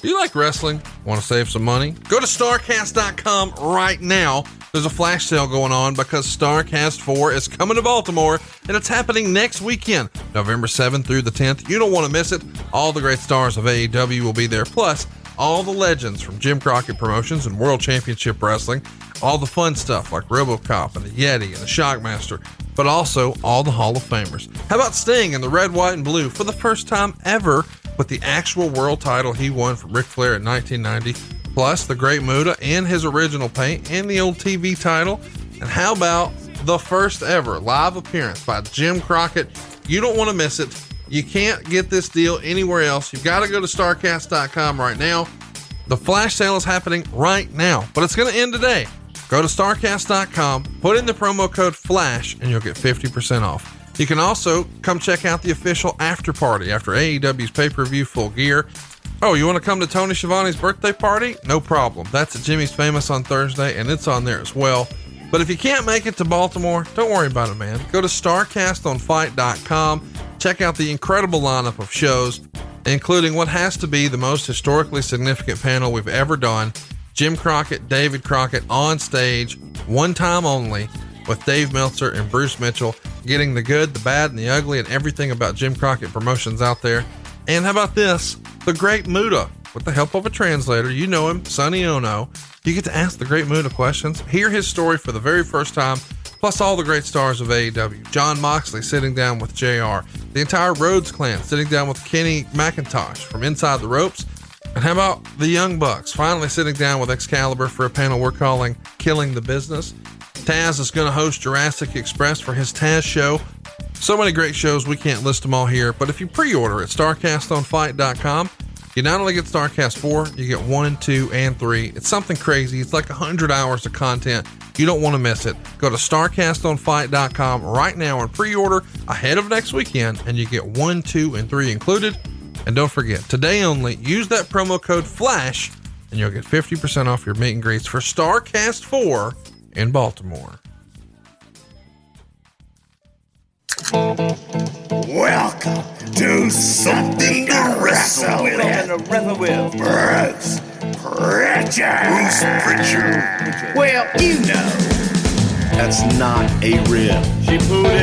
If you like wrestling, want to save some money, go to StarCast.com right now. There's a flash sale going on because StarCast 4 is coming to Baltimore, and it's happening next weekend, November 7th through the 10th. You don't want to miss it. All the great stars of AEW will be there, plus all the legends from Jim Crockett Promotions and World Championship Wrestling, all the fun stuff like RoboCop and the Yeti and the Shockmaster, but also all the Hall of Famers. How about Sting in the red, white, and blue for the first time ever with the actual world title he won from Ric Flair in 1990, plus the Great Muta in his original paint and the old TV title? And how about the first ever live appearance by Jim Crockett? You don't want to miss it. You can't get this deal anywhere else. You've got to go to StarCast.com right now. The flash sale is happening right now, but it's going to end today. Go to StarCast.com, put in the promo code FLASH, and you'll get 50% off. You can also come check out the official after party after AEW's pay-per-view Full Gear. Oh, you want to come to Tony Schiavone's birthday party? No problem. That's at Jimmy's Famous on Thursday, and it's on there as well. But if you can't make it to Baltimore, don't worry about it, man. Go to StarCastOnFight.com. Check out the incredible lineup of shows, including what has to be the most historically significant panel we've ever done. Jim Crockett, David Crockett on stage, one time only, with Dave Meltzer and Bruce Mitchell, getting the good, the bad, and the ugly, and everything about Jim Crockett Promotions out there. And how about this? The Great Muta, with the help of a translator, you know him, Sonny Ono. You get to ask the Great Muta questions, hear his story for the very first time, plus all the great stars of AEW. John Moxley sitting down with JR. The entire Rhodes clan sitting down with Kenny McIntosh from Inside the Ropes. And how about the Young Bucks finally sitting down with Excalibur for a panel we're calling Killing the Business. Taz is going to host Jurassic Express for his Taz show. So many great shows, we can't list them all here, but if you pre-order at StarCastOnFight.com, you not only get StarCast 4, you get 1, 2, and 3. It's something crazy. It's like 100 hours of content. You don't want to miss it. Go to StarCastOnFight.com right now and pre-order ahead of next weekend, and you get 1, 2, and 3 included. And don't forget, today only, use that promo code FLASH, and you'll get 50% off your meet and greets for StarCast 4 in Baltimore. Welcome to Something to Wrestle With. Bruce Pritchard. Bruce Pritchard. Well, you know, that's not a rib. She pooed it.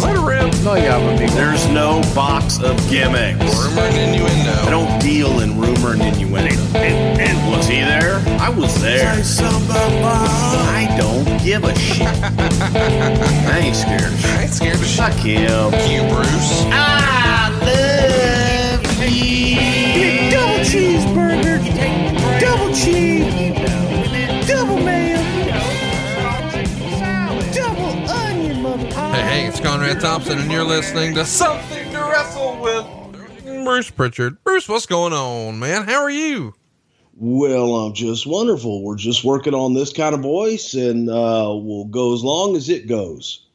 Let her rip. No, you have a There's no box of gimmicks. Rumor and innuendo. I don't deal in rumor and innuendo. And was he there? I was there. I don't give a shit. I ain't scared. I ain't scared of shit. Fuck him. You, Bruce. I love you. Double cheeseburger. Double cheese. Double mayo. Hey, it's Conrad Thompson, and you're listening to Something to Wrestle With. Bruce Pritchard. Bruce, what's going on, man? How are you? Well, I'm just wonderful. We're just working on this kind of voice, and we'll go as long as it goes.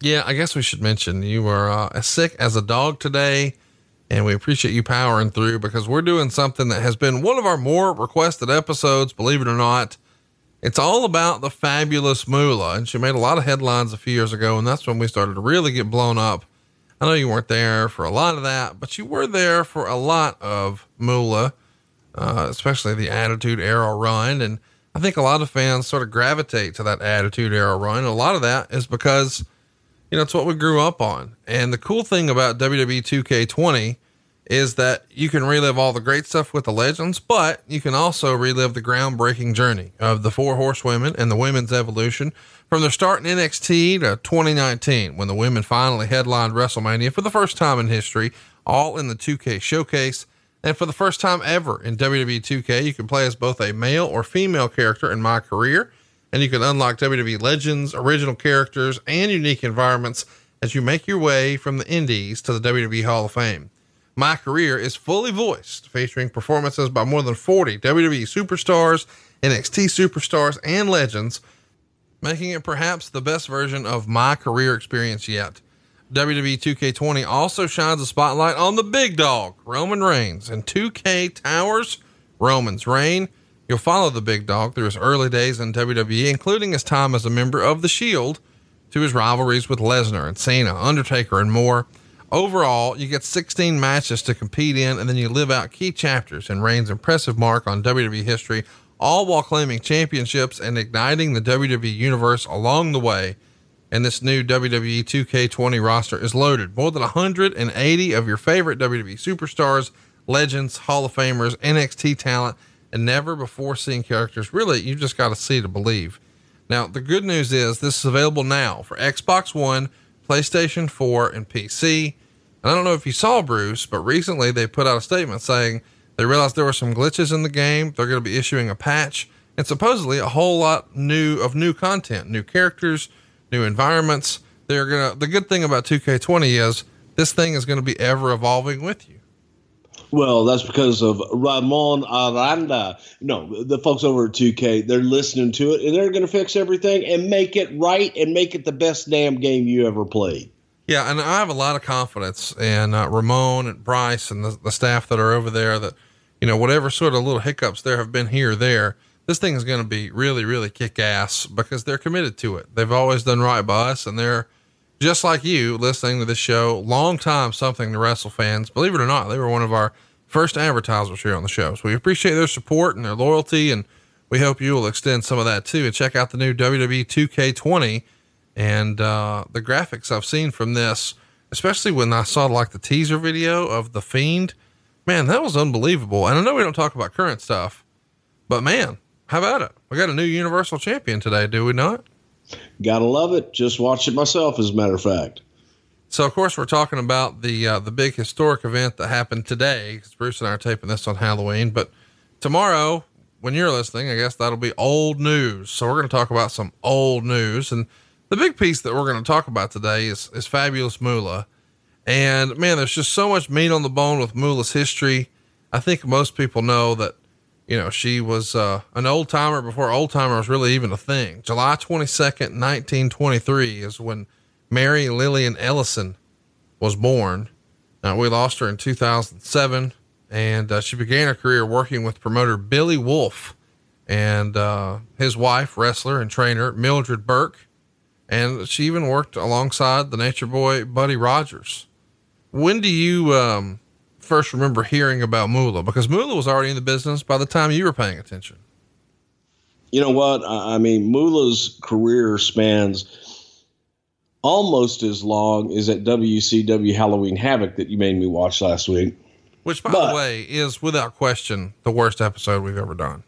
Yeah, I guess we should mention you were as sick as a dog today, and we appreciate you powering through because we're doing something that has been one of our more requested episodes, believe it or not. It's all about the Fabulous Moolah, and she made a lot of headlines a few years ago, and that's when we started to really get blown up. I know you weren't there for a lot of that, but you were there for a lot of Moolah, especially the Attitude Era run, and I think a lot of fans sort of gravitate to that Attitude Era run, and a lot of that is because, you know, it's what we grew up on. And the cool thing about WWE 2K20 is that you can relive all the great stuff with the legends, but you can also relive the groundbreaking journey of the four horsewomen and the women's evolution from their start in NXT to 2019, when the women finally headlined WrestleMania for the first time in history, all in the 2K showcase. And for the first time ever in WWE 2K, you can play as both a male or female character in My Career, and you can unlock WWE legends, original characters, and unique environments as you make your way from the indies to the WWE Hall of Fame. My Career is fully voiced, featuring performances by more than 40 WWE superstars, NXT superstars, and legends, making it perhaps the best version of My Career experience yet. WWE 2K20 also shines a spotlight on the big dog, Roman Reigns, and 2K Towers, Roman's Reign. You'll follow the big dog through his early days in WWE, including his time as a member of The Shield, to his rivalries with Lesnar and Cena, Undertaker, and more. Overall, you get 16 matches to compete in, and then you live out key chapters in Reigns' impressive mark on WWE history, all while claiming championships and igniting the WWE universe along the way. And this new WWE 2K20 roster is loaded. More than 180 of your favorite WWE superstars, legends, Hall of Famers, NXT talent, and never before seen characters. Really, you just got to see to believe. Now, the good news is this is available now for Xbox One, PlayStation 4, and PC. And I don't know if you saw, Bruce, but recently they put out a statement saying they realized there were some glitches in the game. They're going to be issuing a patch and supposedly a whole lot new content, new characters, new environments. The good thing about 2K20 is this thing is going to be ever evolving with you. Well, that's because of Ramon Aranda. No, the folks over at 2K, they're listening to it, and they're going to fix everything and make it right and make it the best damn game you ever played. Yeah, and I have a lot of confidence in Ramon and Bryce and the staff that are over there that, you know, whatever sort of little hiccups there have been here or there, this thing is going to be really, really kick-ass because they're committed to it. They've always done right by us, and they're, just like you listening to this show, long time Something to Wrestle fans. Believe it or not, they were one of our first advertisers here on the show. So we appreciate their support and their loyalty, and we hope you will extend some of that too. And check out the new WWE 2K20 and the graphics I've seen from this, especially when I saw like the teaser video of The Fiend. Man, that was unbelievable. And I know we don't talk about current stuff, but man, how about it? We got a new Universal Champion today, do we not? Gotta love it. Just watched it myself, as a matter of fact. So, of course, we're talking about the big historic event that happened today, because Bruce and I are taping this on Halloween. But tomorrow, when you're listening, I guess that'll be old news. So we're going to talk about some old news. And the big piece that we're going to talk about today is Fabulous Moolah. And man, there's just so much meat on the bone with Moolah's history. I think most people know that, you know, she was an old timer before old timer was really even a thing. July 22nd, 1923 is when Mary Lillian Ellison was born. We lost her in 2007, and she began her career working with promoter Billy Wolfe and his wife, wrestler and trainer Mildred Burke. And she even worked alongside the Nature Boy Buddy Rogers. When do you first remember hearing about Moolah? Because Moolah was already in the business by the time you were paying attention. You know what? I mean, Moolah's career spans almost as long as that WCW Halloween Havoc that you made me watch last week. Which, by the way, is without question the worst episode we've ever done.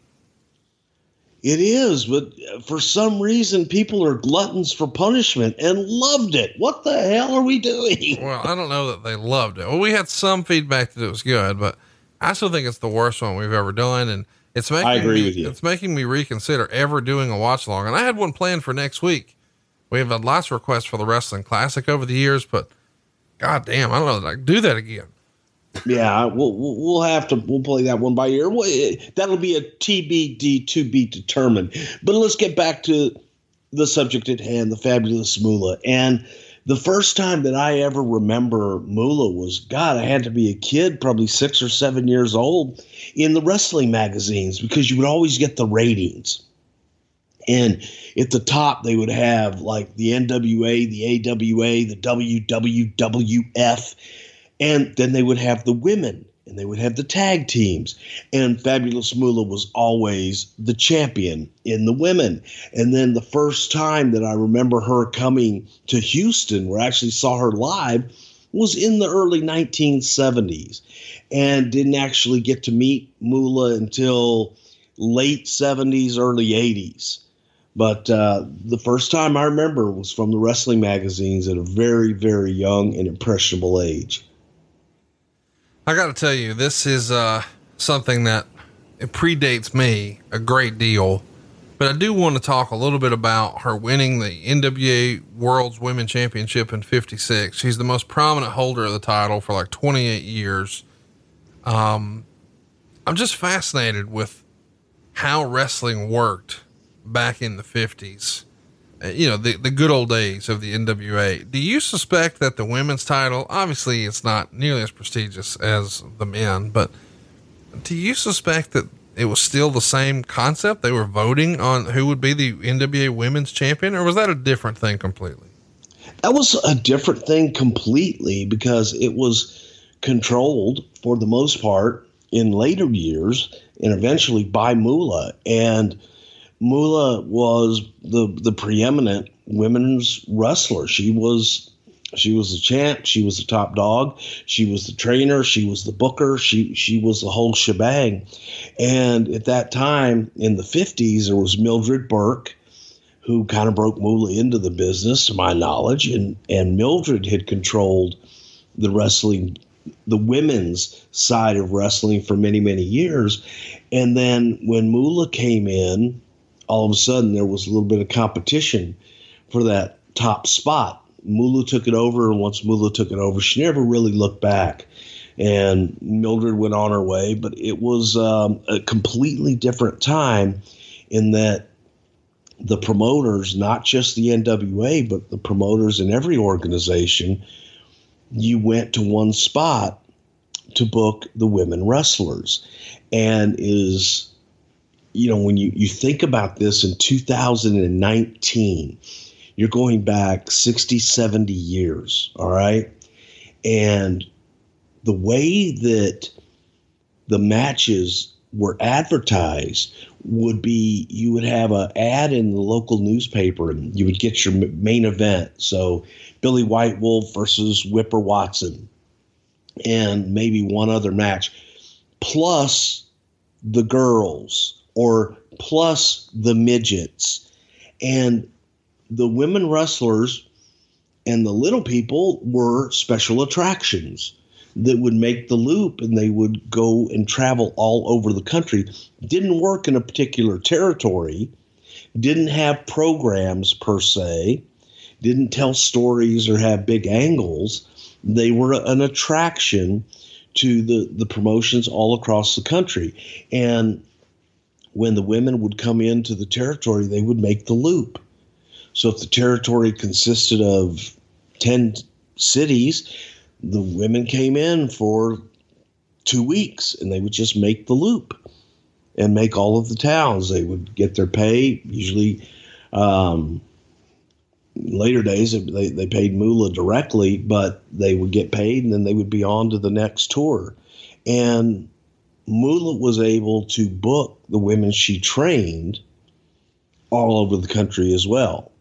It is, but for some reason, people are gluttons for punishment and loved it. What the hell are we doing? Well, I don't know that they loved it. Well, we had some feedback that it was good, but I still think it's the worst one we've ever done. And it's making It's making me reconsider ever doing a watch along. And I had one planned for next week. We have had lots of requests for the Wrestling Classic over the years, but God damn, I don't know that I can do that again. Yeah, we'll play that one by ear. That'll be a TBD, to be determined. But let's get back to the subject at hand, the Fabulous Moolah. And the first time that I ever remember Moolah was, God, I had to be a kid, probably 6 or 7 years old, in the wrestling magazines, because you would always get the ratings. And at the top, they would have like the NWA, the AWA, the WWF. And then they would have the women, and they would have the tag teams. And Fabulous Moolah was always the champion in the women. And then the first time that I remember her coming to Houston, where I actually saw her live, was in the early 1970s. And didn't actually get to meet Moolah until late 70s, early 80s. But the first time I remember was from the wrestling magazines at a very, very young and impressionable age. I got to tell you, this is something that it predates me a great deal, but I do want to talk a little bit about her winning the NWA World's Women Championship in 1956. She's the most prominent holder of the title for like 28 years. I'm just fascinated with how wrestling worked back in the 1950s. You know, the good old days of the NWA. Do you suspect that the women's title, obviously it's not nearly as prestigious as the men, but do you suspect that it was still the same concept? They were voting on who would be the NWA women's champion, or was that a different thing completely? That was a different thing completely because it was controlled for the most part in later years and eventually by Moolah. And Moolah was the preeminent women's wrestler. She was the champ. She was the top dog. She was the trainer. She was the booker. She was the whole shebang. And at that time in the 50s, there was Mildred Burke, who kind of broke Moolah into the business, to my knowledge. And Mildred had controlled the wrestling, the women's side of wrestling for many, many years. And then when Moolah came in, all of a sudden there was a little bit of competition for that top spot. Moolah took it over, and once Moolah took it over, she never really looked back. And Mildred went on her way, but it was a completely different time in that the promoters, not just the NWA, but the promoters in every organization, you went to one spot to book the women wrestlers. And is, you know, when you think about this in 2019, you're going back 60, 70 years, all right? And the way that the matches were advertised would be you would have an ad in the local newspaper and you would get your main event. So Billy White Wolf versus Whipper Watson and maybe one other match, plus the girls or plus the midgets. And the women wrestlers and the little people were special attractions that would make the loop, and they would go and travel all over the country. Didn't work in a particular territory, didn't have programs per se, didn't tell stories or have big angles. They were an attraction to the promotions all across the country. And when the women would come into the territory, they would make the loop. So if the territory consisted of 10 cities, the women came in for 2 weeks and they would just make the loop and make all of the towns. They would get their pay. Usually later days, they paid Moolah directly, but they would get paid and then they would be on to the next tour. And Moolah was able to book the women she trained all over the country as well.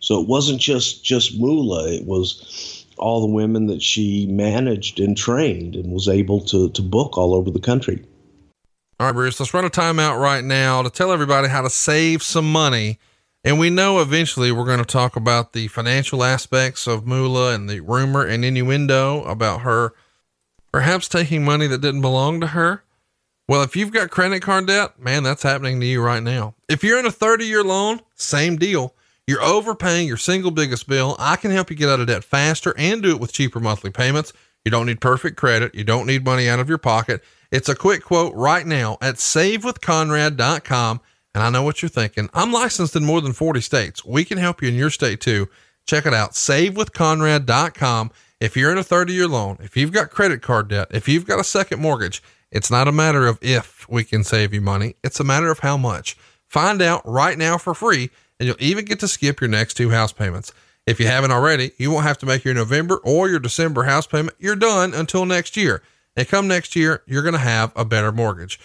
So it wasn't just Moolah. It was all the women that she managed and trained and was able to book all over the country. All right, Bruce, let's run a timeout right now to tell everybody how to save some money. And we know eventually we're going to talk about the financial aspects of Moolah and the rumor and innuendo about her perhaps taking money that didn't belong to her. Well, if you've got credit card debt, man, that's happening to you right now. If you're in a 30-year loan, same deal. You're overpaying your single biggest bill. I can help you get out of debt faster and do it with cheaper monthly payments. You don't need perfect credit. You don't need money out of your pocket. It's a quick quote right now at savewithconrad.com. And I know what you're thinking. I'm licensed in more than 40 states. We can help you in your state too. Check it out. Savewithconrad.com. If you're in a 30-year loan, if you've got credit card debt, if you've got a second mortgage, it's not a matter of if we can save you money. It's a matter of how much. Find out right now for free, and you'll even get to skip your next 2 house payments. If you haven't already, you won't have to make your November or your December house payment. You're done until next year. And come next year, you're going to have a better mortgage.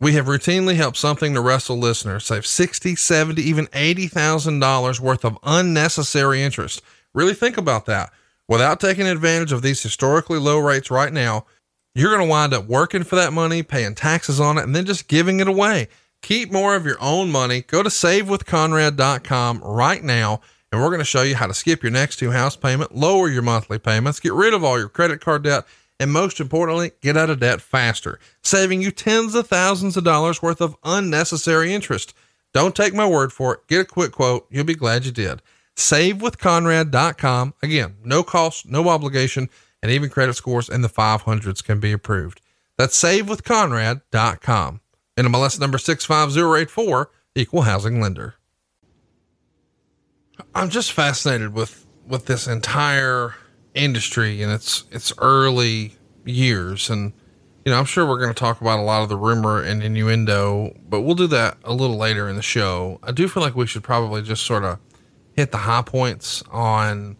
We have routinely helped Something to Wrestle listeners save $60,000, $70,000, even $80,000 worth of unnecessary interest. Really think about that. Without taking advantage of these historically low rates right now, you're going to wind up working for that money, paying taxes on it, and then just giving it away. Keep more of your own money. Go to savewithconrad.com right now, and we're going to show you how to skip your next 2 house payment, lower your monthly payments, get rid of all your credit card debt, and most importantly, get out of debt faster, saving you tens of thousands of dollars worth of unnecessary interest. Don't take my word for it. Get a quick quote. You'll be glad you did. Savewithconrad.com. Again, no cost, no obligation, and even credit scores in the 500s can be approved. That's savewithconrad.com. NMLS number 650884, equal housing lender. I'm just fascinated with this entire industry and its early years. And, you know, I'm sure we're going to talk about a lot of the rumor and innuendo, but we'll do that a little later in the show. I do feel like we should probably just sort of hit the high points on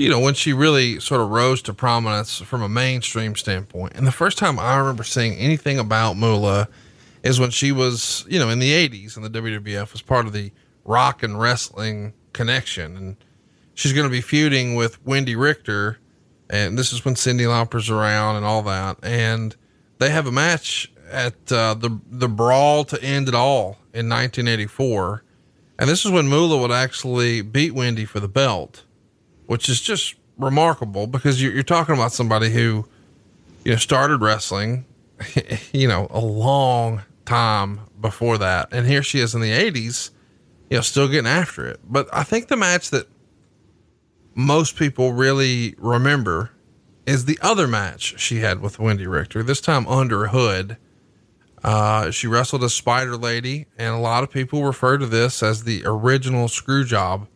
you know, when she really sort of rose to prominence from a mainstream standpoint. And the first time I remember seeing anything about Moolah is when she was, you know, in the 80s, and the WWF was part of the rock and wrestling connection. And she's going to be feuding with Wendi Richter. And this is when Cyndi Lauper's around and all that. And they have a match at the Brawl to End It All in 1984. And this is when Moolah would actually beat Wendi for the belt, which is just remarkable because you're talking about somebody who, you know, started wrestling, you know, a long time before that. And here she is in the 80s, you know, still getting after it. But I think the match that most people really remember is the other match she had with Wendi Richter, this time under a hood. She wrestled as Spider Lady, and a lot of people refer to this as the original screw job.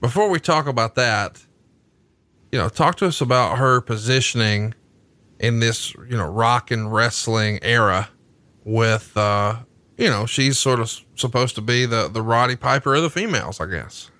Before we talk about that, you know, talk to us about her positioning in this, you know, rock and wrestling era with, you know, she's sort of supposed to be the Roddy Piper of the females, I guess.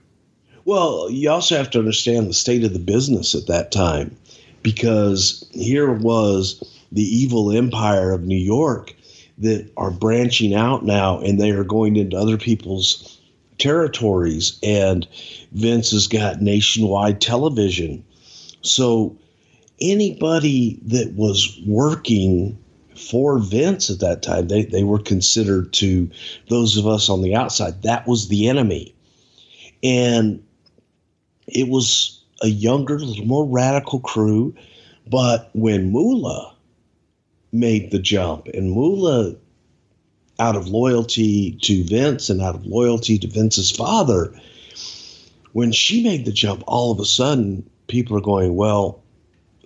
Well, you also have to understand the state of the business at that time, because here was the evil empire of New York that are branching out now, and they are going into other people's territories. And Vince has got nationwide television. So anybody that was working for Vince at that time, they were considered, to those of us on the outside, that was the enemy. And it was a younger, little more radical crew. But when Moolah made the jump, and Moolah, out of loyalty to Vince and out of loyalty to Vince's father, when she made the jump, all of a sudden people are going, well,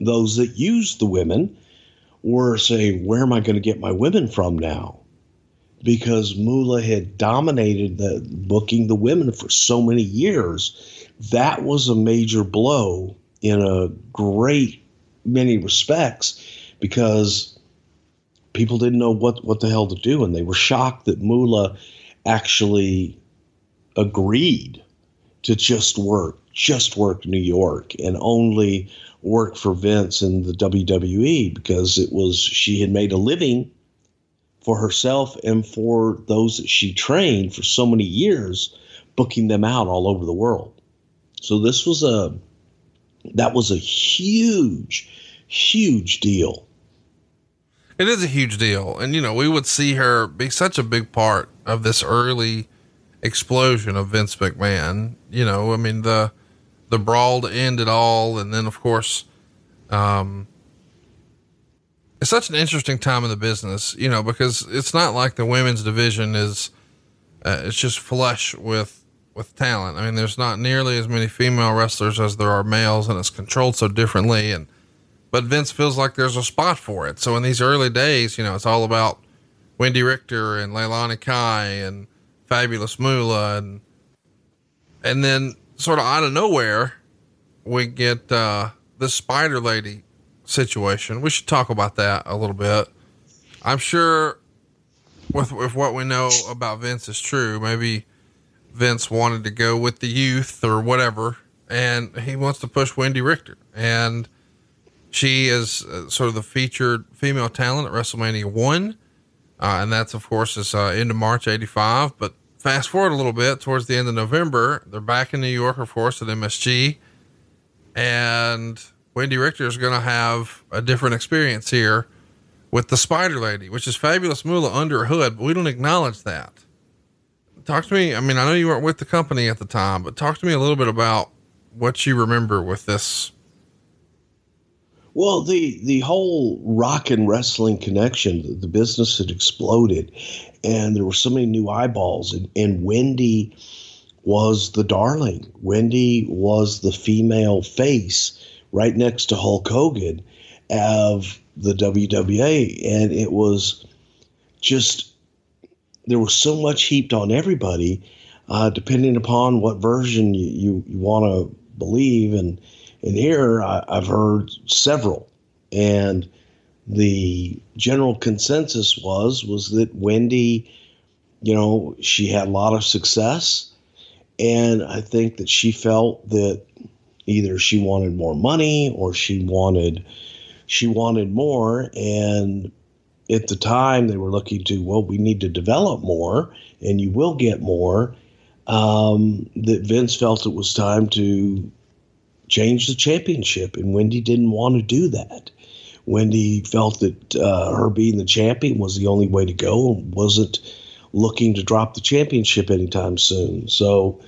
those that used the women were saying, where am I going to get my women from now? Because Moolah had dominated the booking the women for so many years. That was a major blow in a great many respects, because people didn't know what the hell to do, and they were shocked that Moolah actually agreed to just work New York and only work for Vince and the WWE, because she had made a living for herself and for those that she trained for so many years, booking them out all over the world. So that was a huge deal. It is a huge deal. And, you know, we would see her be such a big part of this early explosion of Vince McMahon. You know, I mean, the Brawl to End It All. And then, of course, it's such an interesting time in the business, you know, because it's not like the women's division is, it's just flush with talent. I mean, there's not nearly as many female wrestlers as there are males, and it's controlled so differently. But Vince feels like there's a spot for it. So in these early days, you know, it's all about Wendi Richter and Leilani Kai and Fabulous Moolah. And then sort of out of nowhere, we get, the Spider Lady situation. We should talk about that a little bit. I'm sure if what we know about Vince is true, maybe Vince wanted to go with the youth or whatever, and he wants to push Wendi Richter. And she is sort of the featured female talent at WrestleMania 1. And that's, of course, is end of March 85. But fast forward a little bit towards the end of November, they're back in New York, of course, at MSG. And Wendi Richter is going to have a different experience here with the Spider Lady, which is Fabulous Moolah under a hood, but we don't acknowledge that. Talk to me. I mean, I know you weren't with the company at the time, but talk to me a little bit about what you remember with this. Well, the whole rock and wrestling connection, the business had exploded, and there were so many new eyeballs, and Wendi was the darling. Wendi was the female face right next to Hulk Hogan of the WWA. And it was just, there was so much heaped on everybody, depending upon what version you want to believe. And here I've heard several, and the general consensus was that Wendi, you know, she had a lot of success, and I think that she felt that Either she wanted more money or she wanted more. And at the time they were looking to, well, we need to develop more and you will get more. That Vince felt it was time to change the championship, and Wendi didn't want to do that. Wendi felt that her being the champion was the only way to go and wasn't looking to drop the championship anytime soon. So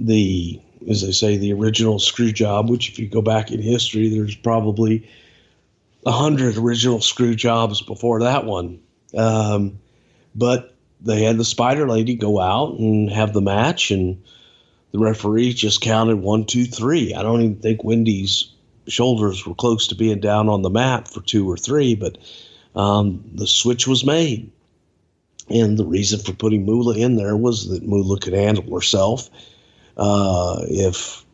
the, as they say, the original screw job, which if you go back in history, there's probably 100 original screw jobs before that one. But they had the Spider Lady go out and have the match, and the referee just counted 1, 2, 3. I don't even think Wendy's shoulders were close to being down on the mat for 2 or 3, but the switch was made. And the reason for putting Moolah in there was that Moolah could handle herself. If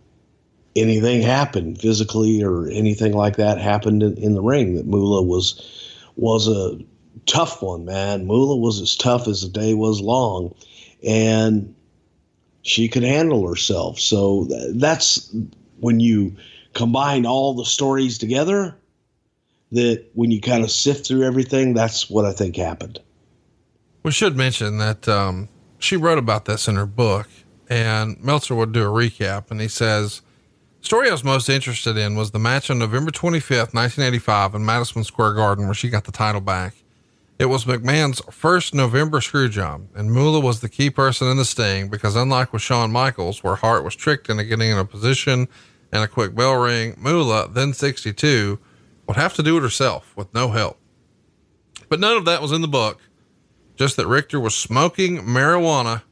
anything happened physically or anything like that happened in the ring, that Moolah was a tough one, man. Moolah was as tough as the day was long, and she could handle herself. So that's when you combine all the stories together, that when you kind of sift through everything, that's what I think happened. We should mention that she wrote about this in her book. And Meltzer would do a recap, and he says, story I was most interested in was the match on November 25th, 1985 in Madison Square Garden, where she got the title back. It was McMahon's first November screw job, and Moolah was the key person in the sting because unlike with Shawn Michaels, where Hart was tricked into getting in a position and a quick bell ring, Moolah, then 62, would have to do it herself with no help. But none of that was in the book, just that Richter was smoking marijuana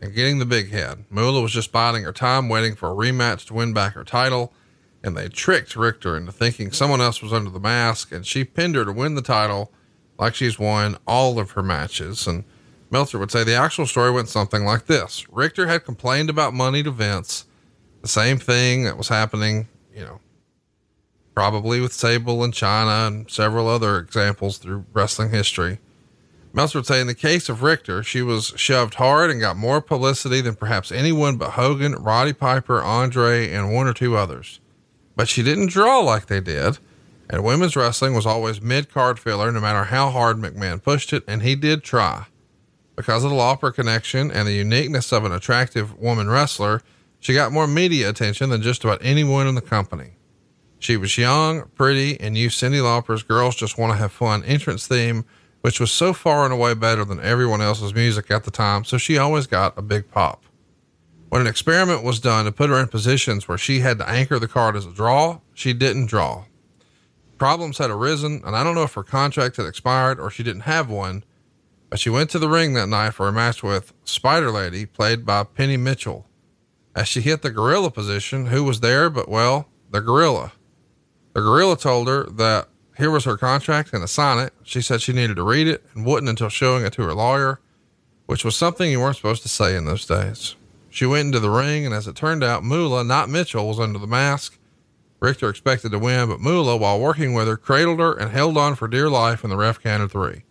and getting the big head. Moolah was just biding her time, waiting for a rematch to win back her title. And they tricked Richter into thinking someone else was under the mask, and she pinned her to win the title like she's won all of her matches. And Meltzer would say the actual story went something like this. Richter had complained about money to Vince, the same thing that was happening, probably with Sable and Chyna and several other examples through wrestling history. Meltzer would say in the case of Richter, she was shoved hard and got more publicity than perhaps anyone but Hogan, Roddy Piper, Andre, and 1 or 2 others. But she didn't draw like they did, and women's wrestling was always mid-card filler no matter how hard McMahon pushed it, and he did try. Because of the Lauper connection and the uniqueness of an attractive woman wrestler, she got more media attention than just about anyone in the company. She was young, pretty, and used Cyndi Lauper's Girls Just Want to Have Fun entrance theme, which was so far and away better than everyone else's music at the time, so she always got a big pop. When an experiment was done to put her in positions where she had to anchor the card as a draw, she didn't draw. Problems had arisen, and I don't know if her contract had expired or she didn't have one, but she went to the ring that night for a match with Spider Lady, played by Penny Mitchell. As she hit the gorilla position, who was there but, well, the gorilla. The gorilla told her that here was her contract and to sign it. She said she needed to read it and wouldn't until showing it to her lawyer, which was something you weren't supposed to say in those days. She went into the ring, and as it turned out, Moolah, not Mitchell, was under the mask. Richter expected to win, but Moolah, while working with her, cradled her and held on for dear life when the ref counted 3.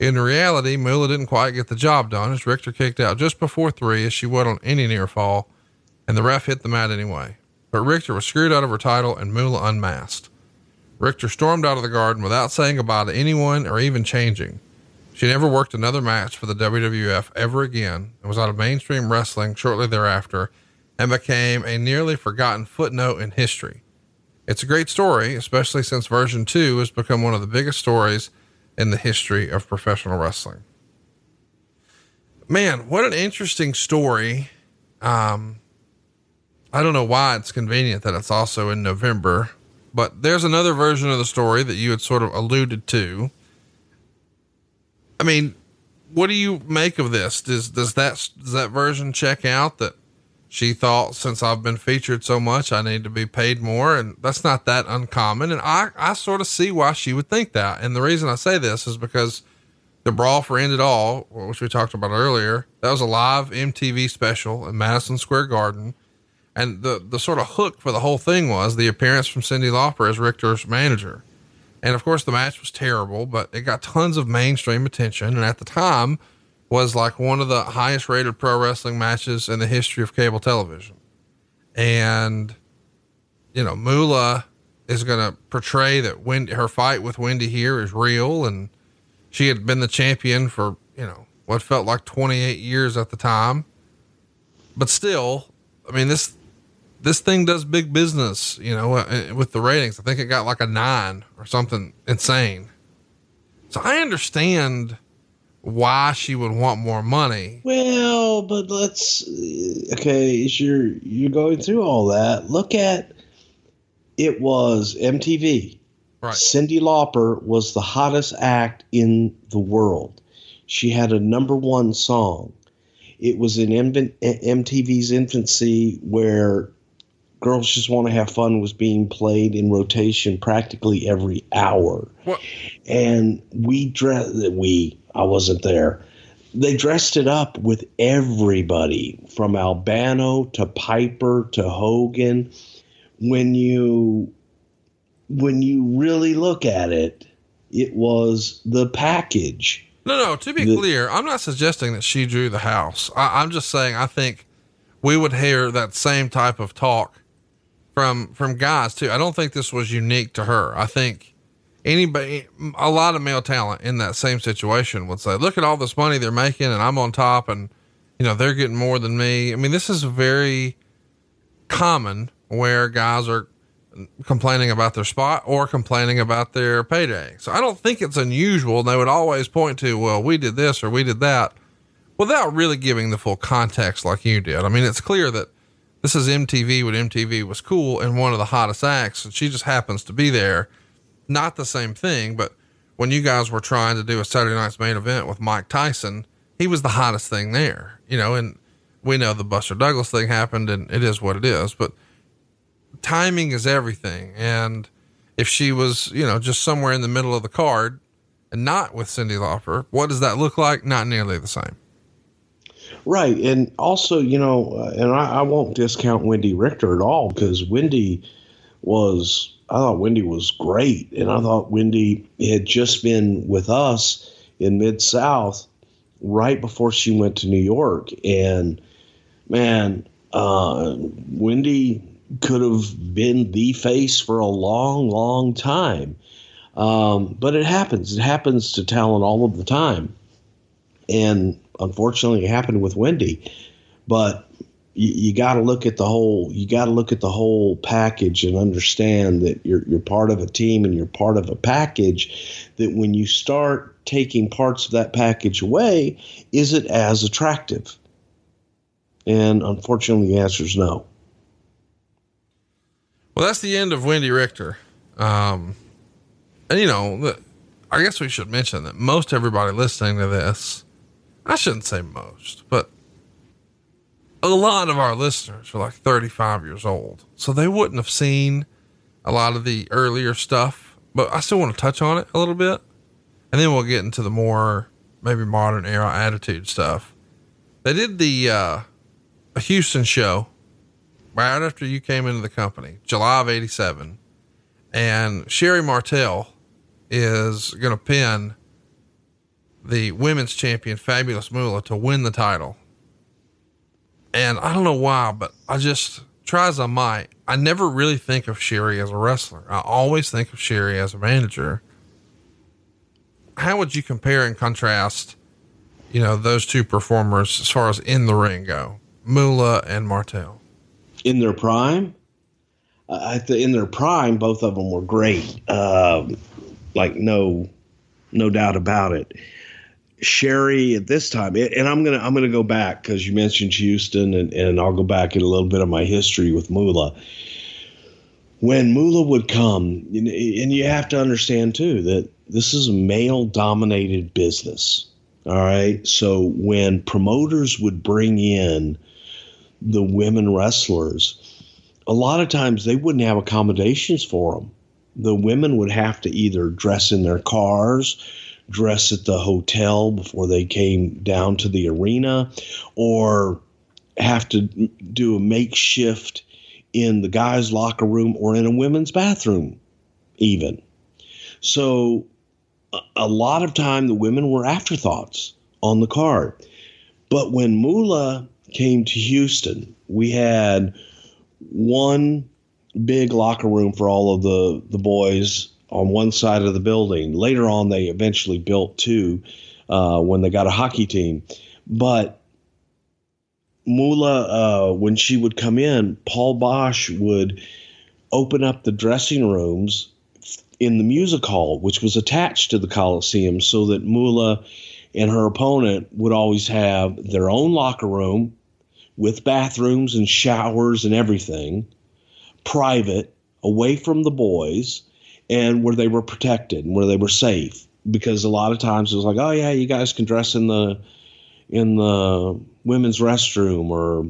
In reality, Moolah didn't quite get the job done as Richter kicked out just before 3 as she would on any near fall, and the ref hit the mat anyway. But Richter was screwed out of her title and Moolah unmasked. Richter stormed out of the garden without saying goodbye to anyone or even changing. She never worked another match for the WWF ever again and was out of mainstream wrestling shortly thereafter and became a nearly forgotten footnote in history. It's a great story, especially since version 2 has become one of the biggest stories in the history of professional wrestling. Man, what an interesting story. I don't know why it's convenient that it's also in November, but there's another version of the story that you had sort of alluded to. I mean, what do you make of this? Does that version check out that she thought, since I've been featured so much, I need to be paid more? And that's not that uncommon. And I sort of see why she would think that. And the reason I say this is because the Brawl for End It All, which we talked about earlier, that was a live MTV special in Madison Square Garden. And the sort of hook for the whole thing was the appearance from Cyndi Lauper as Richter's manager. And of course the match was terrible, but it got tons of mainstream attention. And at the time was like one of the highest rated pro wrestling matches in the history of cable television. And you know, Moolah is going to portray that when her fight with Wendi here is real. And she had been the champion for, you know, what felt like 28 years at the time, but still, I mean, this thing does big business, you know, with the ratings. I think it got like a 9 or something insane. So I understand why she would want more money. Well, but you're going through all that. Look at, it was MTV. Right. Cyndi Lauper was the hottest act in the world. She had a #1 song. It was in MTV's infancy, where Girls Just Want to Have Fun was being played in rotation practically every hour. What? And I wasn't there. They dressed it up with everybody, from Albano to Piper to Hogan. When you really look at it, it was the package. No, to be clear, I'm not suggesting that she drew the house. I'm just saying, I think we would hear that same type of talk from guys too. I don't think this was unique to her. I think anybody, a lot of male talent in that same situation would say, look at all this money they're making and I'm on top and, you know, they're getting more than me. I mean, this is very common where guys are complaining about their spot or complaining about their payday. So I don't think it's unusual. They would always point to, well, we did this or we did that, without really giving the full context like you did. I mean, it's clear that this is MTV when MTV was cool and one of the hottest acts, and she just happens to be there. Not the same thing, but when you guys were trying to do a Saturday Night's Main Event with Mike Tyson, he was the hottest thing there, you know, and we know the Buster Douglas thing happened and it is what it is, but timing is everything. And if she was, you know, just somewhere in the middle of the card and not with Cyndi Lauper, what does that look like? Not nearly the same. Right. And also, you know, and I won't discount Wendi Richter at all, because I thought Wendi was great. And I thought Wendi had just been with us in Mid-South right before she went to New York. And man, Wendi could have been the face for a long, long time. But it happens. It happens to talent all of the time. And unfortunately, it happened with Wendi. But you got to look at the whole package and understand that you're part of a team and you're part of a package, that when you start taking parts of that package away, is it as attractive? And unfortunately, the answer is no. Well, that's the end of Wendi Richter. And you know, I guess we should mention that most everybody listening to this, I shouldn't say most, but a lot of our listeners are like 35 years old. So they wouldn't have seen a lot of the earlier stuff, but I still want to touch on it a little bit. And then we'll get into the more maybe modern era attitude stuff. They did the, Houston show right after you came into the company, July of 1987, and Sherri Martel is going to pin the women's champion, Fabulous Moolah, to win the title. And I don't know why, but I just, try as I might, I never really think of Sherri as a wrestler. I always think of Sherri as a manager. How would you compare and contrast, you know, those two performers as far as in the ring go, Moolah and Martel? In their prime, both of them were great. No doubt about it. Sherri at this time, and I'm gonna go back, because you mentioned Houston, and I'll go back in a little bit of my history with Moolah. When Moolah would come, and you have to understand too that this is a male-dominated business. All right, so when promoters would bring in the women wrestlers, a lot of times they wouldn't have accommodations for them. The women would have to either dress in their cars, dress at the hotel before they came down to the arena, or have to do a makeshift in the guys' locker room or in a women's bathroom even. So a lot of time the women were afterthoughts on the card. But when Moolah came to Houston, we had one big locker room for all of the boys on one side of the building. Later on, they eventually built two when they got a hockey team. But Moolah, when she would come in, Paul Bosch would open up the dressing rooms in the music hall, which was attached to the Coliseum, so that Moolah and her opponent would always have their own locker room with bathrooms and showers and everything, private, away from the boys, and where they were protected and where they were safe. Because a lot of times it was like, oh yeah, you guys can dress in the women's restroom, or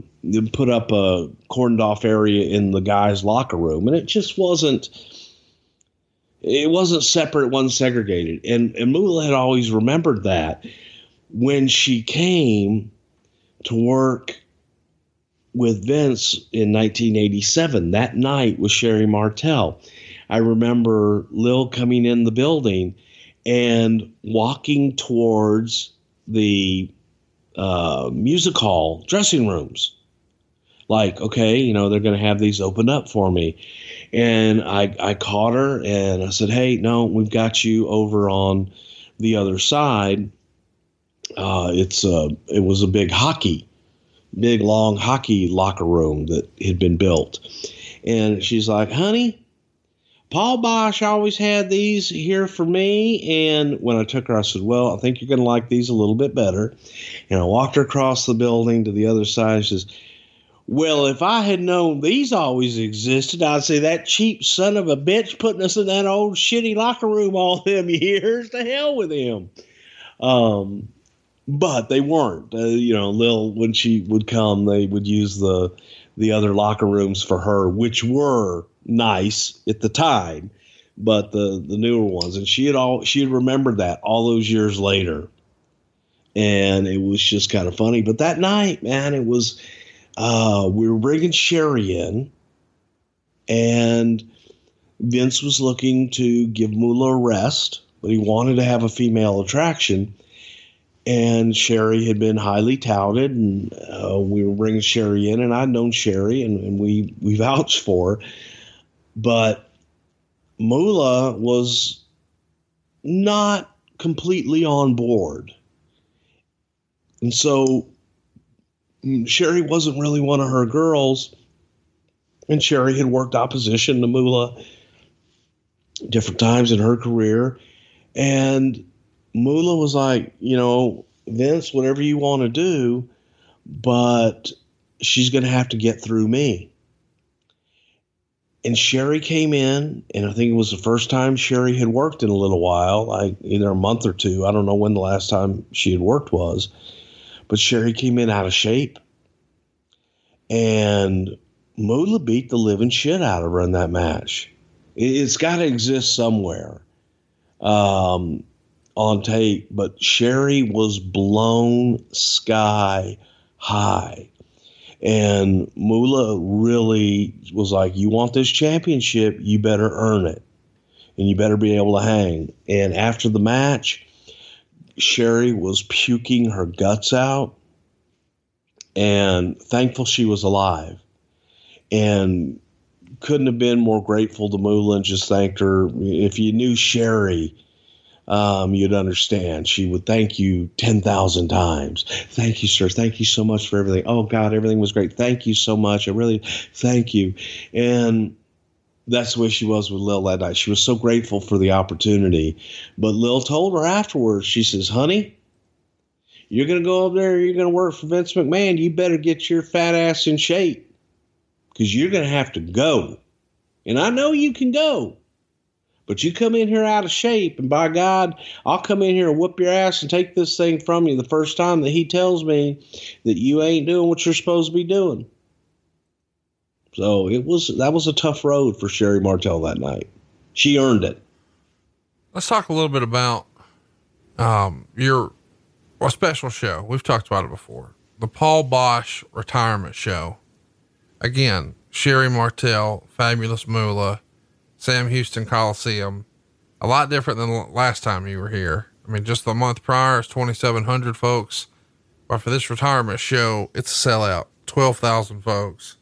put up a cordoned off area in the guys' locker room. And it just wasn't, it wasn't separate, it wasn't segregated. And Moolah had always remembered that. When she came to work with Vince in 1987, that night was Sherri Martel. I remember Lil coming in the building and walking towards the music hall dressing rooms. Like, okay, you know, they're going to have these opened up for me. And I caught her and I said, hey, no, we've got you over on the other side. It was a big long hockey locker room that had been built. And she's like, honey, Paul Bosch always had these here for me. And when I took her, I said, well, I think you're going to like these a little bit better. And I walked her across the building to the other side. She says, well, if I had known these always existed, I'd say that cheap son of a bitch putting us in that old shitty locker room all them years, to hell with him. But they weren't. Lil, when she would come, they would use the other locker rooms for her, which were nice at the time, but the newer ones. And she had remembered that all those years later. And it was just kind of funny. But that night, man, it was... we were bringing Sherri in, and Vince was looking to give Moolah a rest, but he wanted to have a female attraction. And Sherri had been highly touted, and we were bringing Sherri in, and I'd known Sherri, and we vouched for her. But Moolah was not completely on board. And so... Sherri wasn't really one of her girls, and Sherri had worked opposition to Moolah different times in her career. And Moolah was like, Vince, whatever you want to do, but she's going to have to get through me. And Sherri came in, and I think it was the first time Sherri had worked in a little while, like either a month or two. I don't know when the last time she had worked was. But Sherri came in out of shape, and Moolah beat the living shit out of her in that match. It's got to exist somewhere on tape, but Sherri was blown sky high. And Moolah really was like, you want this championship, you better earn it, and you better be able to hang. And after the match, Sherri was puking her guts out and thankful she was alive, and couldn't have been more grateful to Moolah, and just thanked her. If you knew Sherri, you'd understand. She would thank you 10,000 times. Thank you, sir. Thank you so much for everything. Oh God, everything was great. Thank you so much. I really thank you. And that's the way she was with Lil that night. She was so grateful for the opportunity. But Lil told her afterwards, she says, honey, you're going to go up there, you're going to work for Vince McMahon, you better get your fat ass in shape, because you're going to have to go. And I know you can go, but you come in here out of shape, and by God, I'll come in here and whoop your ass and take this thing from you the first time that he tells me that you ain't doing what you're supposed to be doing. So that was a tough road for Sherri Martel that night. She earned it. Let's talk a little bit about your special show. We've talked about it before. The Paul Bosch retirement show. Again, Sherri Martel, Fabulous Moolah, Sam Houston Coliseum. A lot different than last time you were here. I mean, just the month prior, it's 2,700 folks. But for this retirement show, it's a sellout, 12,000 folks.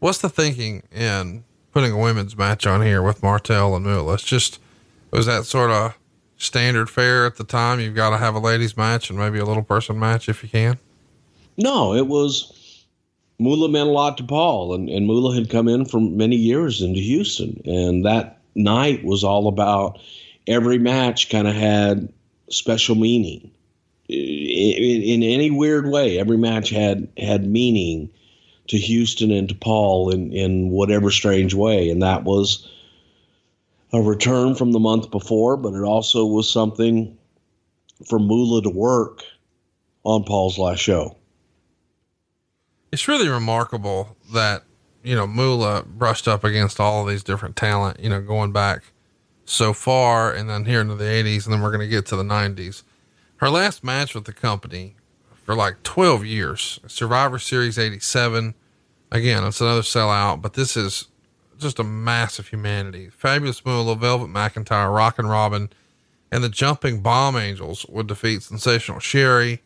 What's the thinking in putting a women's match on here with Martel and Moolah. It's just, it was that sort of standard fare at the time. You've got to have a ladies match and maybe a little person match if you can. No, it was Moolah meant a lot to Paul, and Moolah had come in for many years into Houston. And that night was all about every match kind of had special meaning in any weird way. Every match had meaning to Houston and to Paul in whatever strange way. And that was a return from the month before, but it also was something for Moolah to work on Paul's last show. It's really remarkable that, you know, Moolah brushed up against all of these different talent, you know, going back so far and then here into the 80s, and then we're going to get to the 90s. Her last match with the company for like 12 years, Survivor Series 87. Again, it's another sellout, but this is just a mass of humanity. Fabulous Moolah, Velvet McIntyre, Rockin' Robin, and the Jumping Bomb Angels would defeat Sensational Sherri,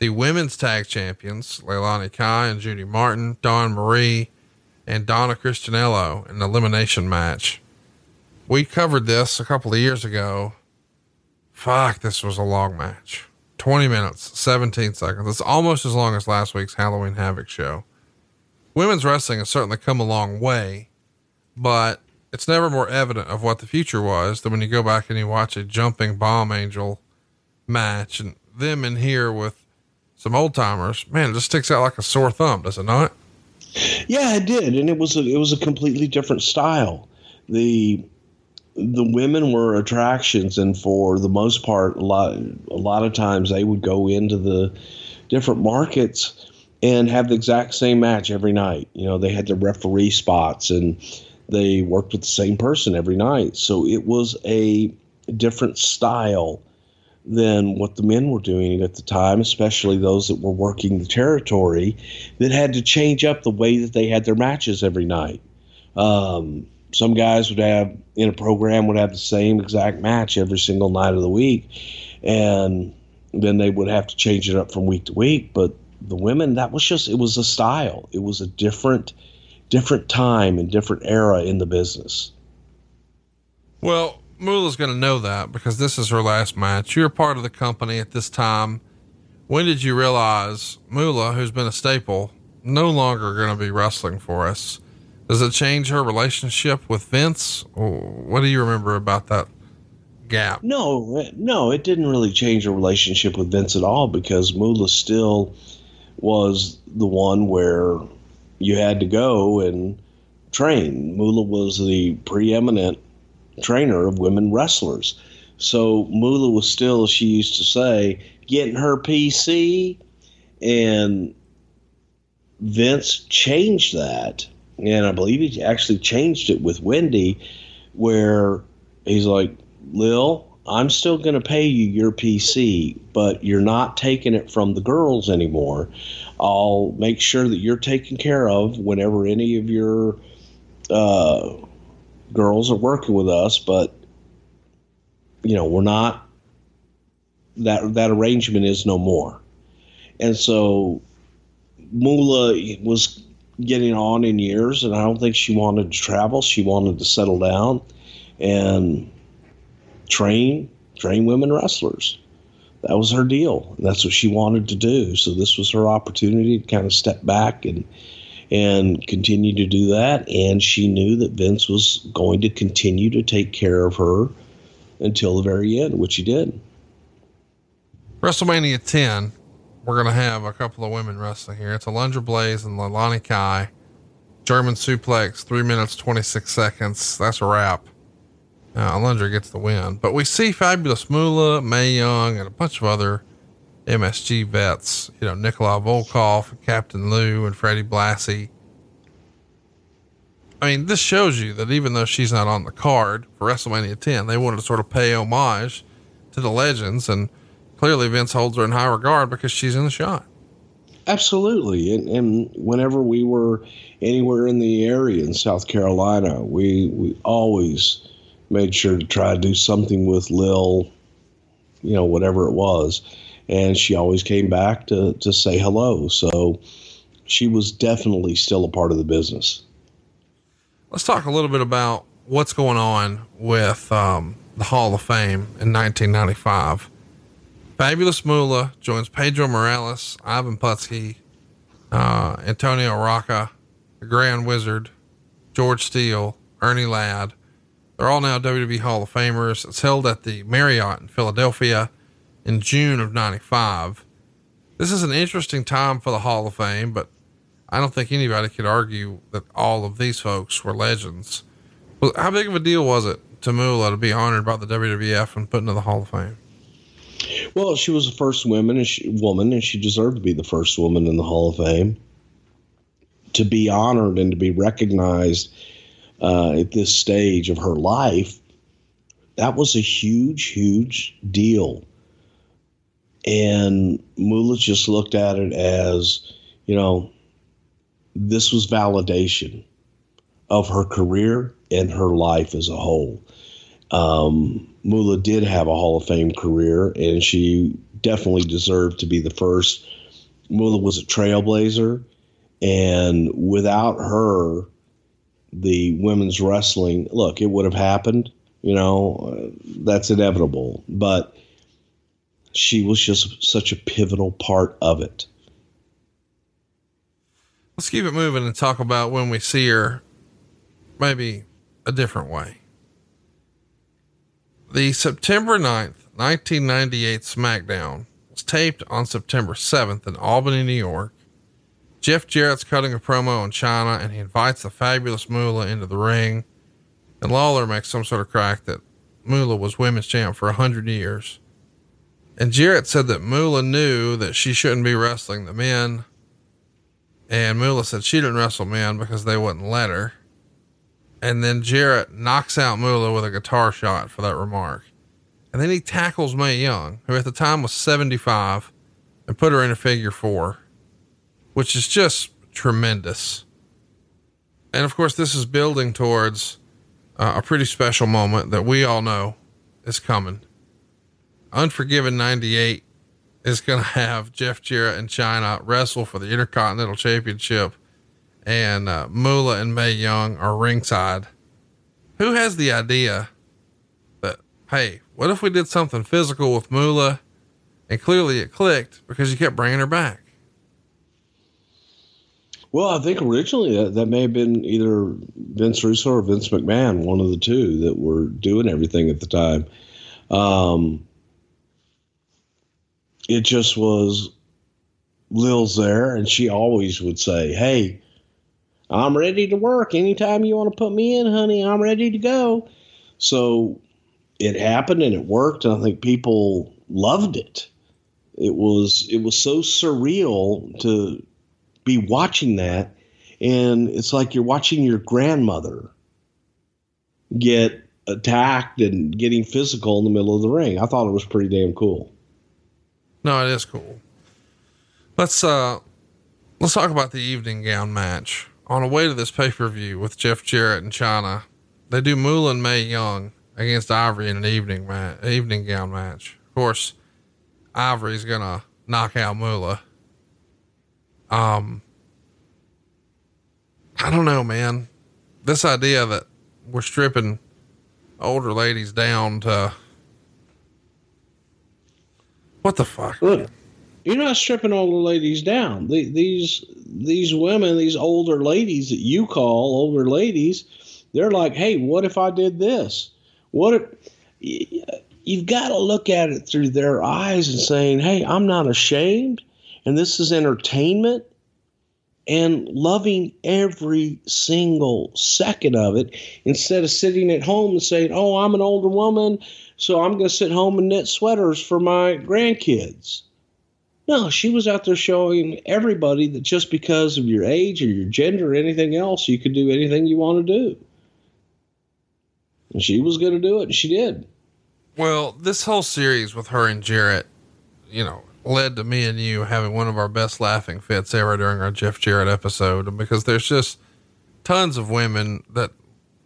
the women's tag champions, Leilani Kai and Judy Martin, Dawn Marie, and Donna Christianello in an elimination match. We covered this a couple of years ago. Fuck, this was a long match. 20 minutes, 17 seconds. It's almost as long as last week's Halloween Havoc show. Women's wrestling has certainly come a long way, but it's never more evident of what the future was than when you go back and you watch a Jumping Bomb Angel match and them in here with some old timers. Man, it just sticks out like a sore thumb, does it not? Yeah, it did. And it was a completely different style. The women were attractions, and for the most part, a lot of times they would go into the different markets and have the exact same match every night. You know, they had their referee spots and they worked with the same person every night. So it was a different style than what the men were doing at the time, especially those that were working the territory that had to change up the way that they had their matches every night. Some guys would have in a program would have the same exact match every single night of the week. And then they would have to change it up from week to week. But the women, that was just, it was a style. It was a different time and different era in the business. Well, Moolah's going to know that because this is her last match. You're part of the company at this time. When did you realize Moolah, who's been a staple, no longer going to be wrestling for us? Does it change her relationship with Vince? What do you remember about that gap? No, it didn't really change her relationship with Vince at all because Moolah still was the one where you had to go and train. Moolah was the preeminent trainer of women wrestlers. So Moolah was still, as she used to say, getting her PC, and Vince changed that. And I believe he actually changed it with Wendi, where he's like, Lil, I'm still going to pay you your PC, but you're not taking it from the girls anymore. I'll make sure that you're taken care of whenever any of your girls are working with us. But, you know, we're not that arrangement is no more. And so Moolah was getting on in years, and I don't think she wanted to travel. She wanted to settle down and train women wrestlers. That was her deal. That's what she wanted to do. So this was her opportunity to kind of step back and continue to do that. And she knew that Vince was going to continue to take care of her until the very end, which he did. WrestleMania 10. We're going to have a couple of women wrestling here. It's Alundra Blaze and Leilani Kai. German suplex, 3 minutes, 26 seconds. That's a wrap. Alundra gets the win. But we see Fabulous Moolah, Mae Young, and a bunch of other MSG vets. You know, Nikolai Volkov, Captain Lou, and Freddie Blassie. I mean, this shows you that even though she's not on the card for WrestleMania 10, they wanted to sort of pay homage to the legends, and clearly Vince holds her in high regard because she's in the shot. Absolutely. And whenever we were anywhere in the area in South Carolina, we always made sure to try to do something with Lil, you know, whatever it was. And she always came back to say hello. So she was definitely still a part of the business. let's talk a little bit about what's going on with the Hall of Fame in 1995. Fabulous Moolah joins Pedro Morales, Ivan Putski, Antonio Rocca, the Grand Wizard, George Steele, Ernie Ladd. They're all now WWE Hall of Famers. It's held at the Marriott in Philadelphia in June of 95. This is an interesting time for the Hall of Fame, but I don't think anybody could argue that all of these folks were legends. Well, how big of a deal was it to Moolah to be honored by the WWF and put into the Hall of Fame? Well, she was the first woman, and she deserved to be the first woman in the Hall of Fame. To be honored and to be recognized at this stage of her life, that was a huge, huge deal. And Moolah just looked at it as, you know, this was validation of her career and her life as a whole. Moolah did have a Hall of Fame career, and she definitely deserved to be the first. Moolah was a trailblazer, and without her, the women's wrestling, look, it would have happened. You know, that's inevitable. But she was just such a pivotal part of it. Let's keep it moving and talk about when we see her maybe a different way. The September 9th, 1998 SmackDown was taped on September 7th in Albany, New York. Jeff Jarrett's cutting a promo on China, and he invites the Fabulous Moolah into the ring, and Lawler makes some sort of crack that Moolah was women's champ for 100 years. And Jarrett said that Moolah knew that she shouldn't be wrestling the men. And Moolah said she didn't wrestle men because they wouldn't let her. And then Jarrett knocks out Moolah with a guitar shot for that remark. And then he tackles Mae Young, who at the time was 75, and put her in a figure 4, which is just tremendous. And of course, this is building towards a pretty special moment that we all know is coming. Unforgiven 98 is going to have Jeff Jarrett and China wrestle for the Intercontinental Championship, and Moolah and Mae Young are ringside. Who has the idea that, hey, what if we did something physical with Moolah? And clearly it clicked because you kept bringing her back. Well, I think originally that may have been either Vince Russo or Vince McMahon, one of the two that were doing everything at the time. It just was Lil's there, and she always would say, hey, I'm ready to work. Anytime you want to put me in, honey, I'm ready to go. So it happened and it worked. And I think people loved it. It was so surreal to be watching that. And it's like you're watching your grandmother get attacked and getting physical in the middle of the ring. I thought it was pretty damn cool. No, it is cool. Let's talk about the evening gown match. On the way to this pay-per-view with Jeff Jarrett and China, they do Moolah and Mae Young against Ivory in an evening gown match. Of course, Ivory's going to knock out Moolah. I don't know, man. This idea that we're stripping older ladies down to what the fuck? Look, you're not stripping older ladies down. These women, these older ladies that you call older ladies, they're like, hey, what if I did this? You've got to look at it through their eyes and saying, hey, I'm not ashamed. And this is entertainment, and loving every single second of it instead of sitting at home and saying, oh, I'm an older woman, so I'm going to sit home and knit sweaters for my grandkids. No, she was out there showing everybody that just because of your age or your gender or anything else, you could do anything you want to do. And she was going to do it, and she did. Well, this whole series with her and Jarrett, you know, led to me and you having one of our best laughing fits ever during our Jeff Jarrett episode, because there's just tons of women that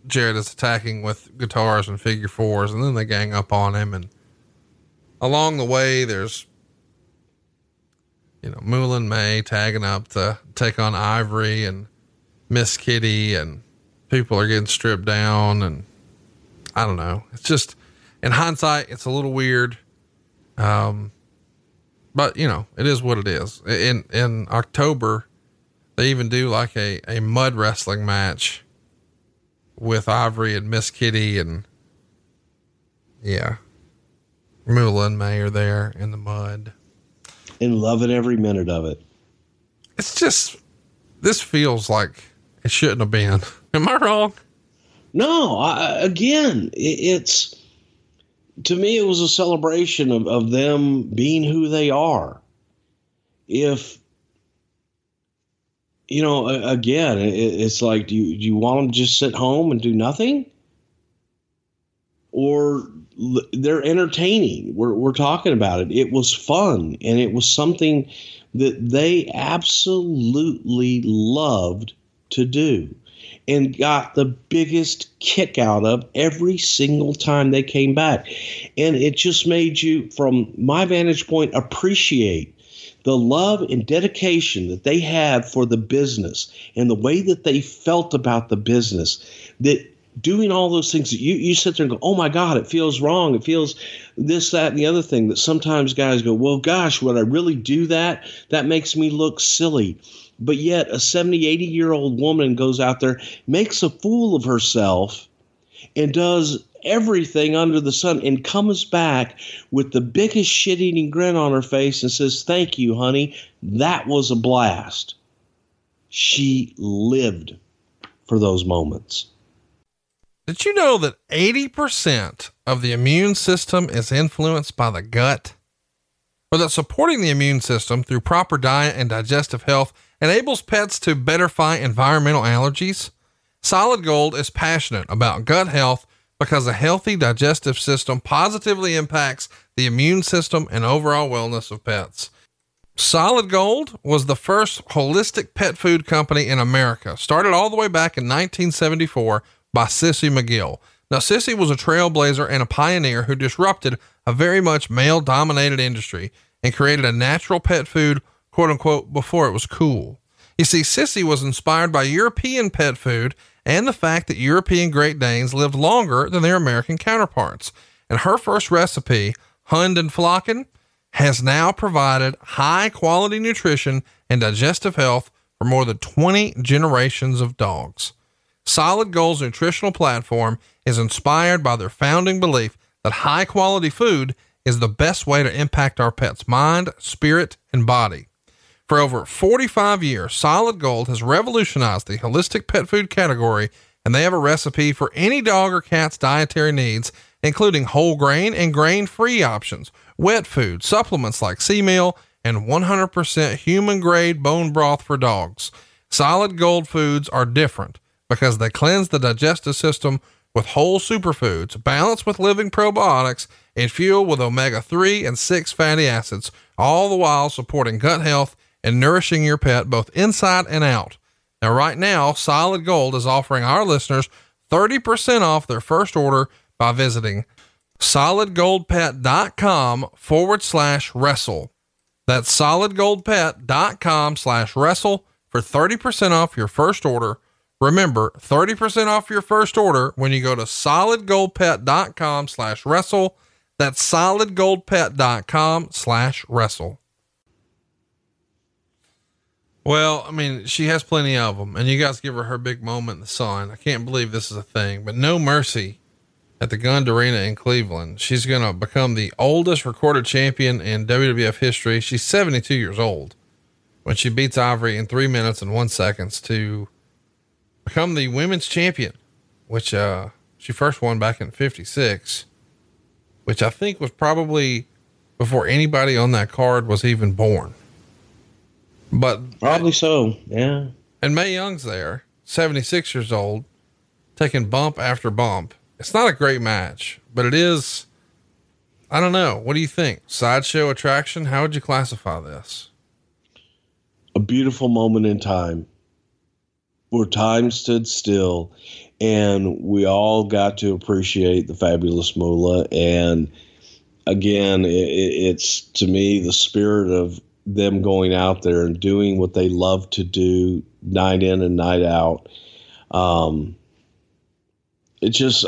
Jarrett is attacking with guitars and figure 4s, and then they gang up on him. And along the way, there's, you know, Moolah and Mae tagging up to take on Ivory and Miss Kitty and people are getting stripped down, and I don't know. It's just, in hindsight, it's a little weird. But you know, it is what it is. In October, they even do like a mud wrestling match with Ivory and Miss Kitty, and yeah, Moolah and May are there in the mud and loving every minute of it. It's just, this feels like it shouldn't have been. Am I wrong? No, it's to me, it was a celebration of them being who they are. If, you know, again, it's like, do you want them to just sit home and do nothing? Or they're entertaining. We're talking about it. It was fun, and it was something that they absolutely loved to do and got the biggest kick out of every single time they came back. And it just made you, from my vantage point, appreciate the love and dedication that they had for the business and the way that they felt about the business, that doing all those things that you sit there and go, oh my God, it feels wrong. It feels this, that, and the other thing that sometimes guys go, well, gosh, would I really do that? That makes me look silly. But yet a 70, 80-year-old woman goes out there, makes a fool of herself, and does everything under the sun, and comes back with the biggest shit-eating grin on her face and says, thank you, honey. That was a blast. She lived for those moments. Did you know that 80% of the immune system is influenced by the gut? Or that supporting the immune system through proper diet and digestive health enables pets to better fight environmental allergies? Solid Gold is passionate about gut health because a healthy digestive system positively impacts the immune system and overall wellness of pets. Solid Gold was the first holistic pet food company in America, started all the way back in 1974 by Sissy McGill. Now, Sissy was a trailblazer and a pioneer who disrupted a very much male dominated industry and created a natural pet food, quote unquote, before it was cool. You see, Sissy was inspired by European pet food and the fact that European Great Danes lived longer than their American counterparts. And her first recipe, Hund and Flocken, has now provided high quality nutrition and digestive health for more than 20 generations of dogs. Solid Gold's nutritional platform is inspired by their founding belief that high quality food is the best way to impact our pet's mind, spirit, and body. For over 45 years, Solid Gold has revolutionized the holistic pet food category, and they have a recipe for any dog or cat's dietary needs, including whole grain and grain-free options, wet food, supplements like sea meal, and 100% human-grade bone broth for dogs. Solid Gold foods are different because they cleanse the digestive system with whole superfoods, balanced with living probiotics, and fueled with omega-3 and 6 fatty acids, all the while supporting gut health and nourishing your pet both inside and out. Now, right now, Solid Gold is offering our listeners 30% off their first order by visiting solidgoldpet.com/wrestle. That's solidgoldpet.com/wrestle for 30% off your first order. Remember, 30% off your first order when you go to solidgoldpet.com/wrestle. That's solidgoldpet.com/wrestle. Well, I mean, she has plenty of them, and you guys give her big moment in the sun. I can't believe this is a thing, but no mercy at the Gund Arena in Cleveland. She's going to become the oldest recorded champion in WWF history. She's 72 years old when she beats Ivory in 3 minutes and 1 second to become the women's champion, which, she first won back in 1956, which I think was probably before anybody on that card was even born, but probably so. Yeah. And Mae Young's there, 76 years old, taking bump after bump. It's not a great match, but it is, I don't know. What do you think? Sideshow attraction? How would you classify this? A beautiful moment in time, where time stood still and we all got to appreciate the Fabulous Moolah. And again, it's to me, the spirit of them going out there and doing what they love to do night in and night out. It just,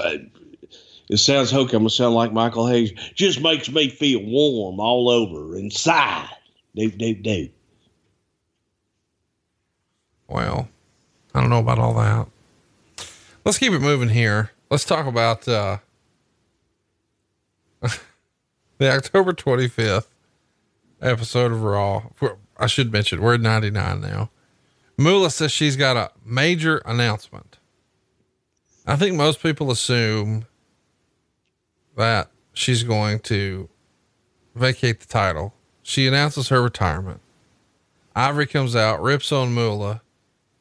it sounds hokey. I'm going to sound like Michael Hayes. Just makes me feel warm all over inside. They do. Well, I don't know about all that. Let's keep it moving here. Let's talk about, the October 25th episode of Raw. I should mention we're at 99 now. Moolah says she's got a major announcement. I think most people assume that she's going to vacate the title. She announces her retirement. Ivory comes out, rips on Moolah,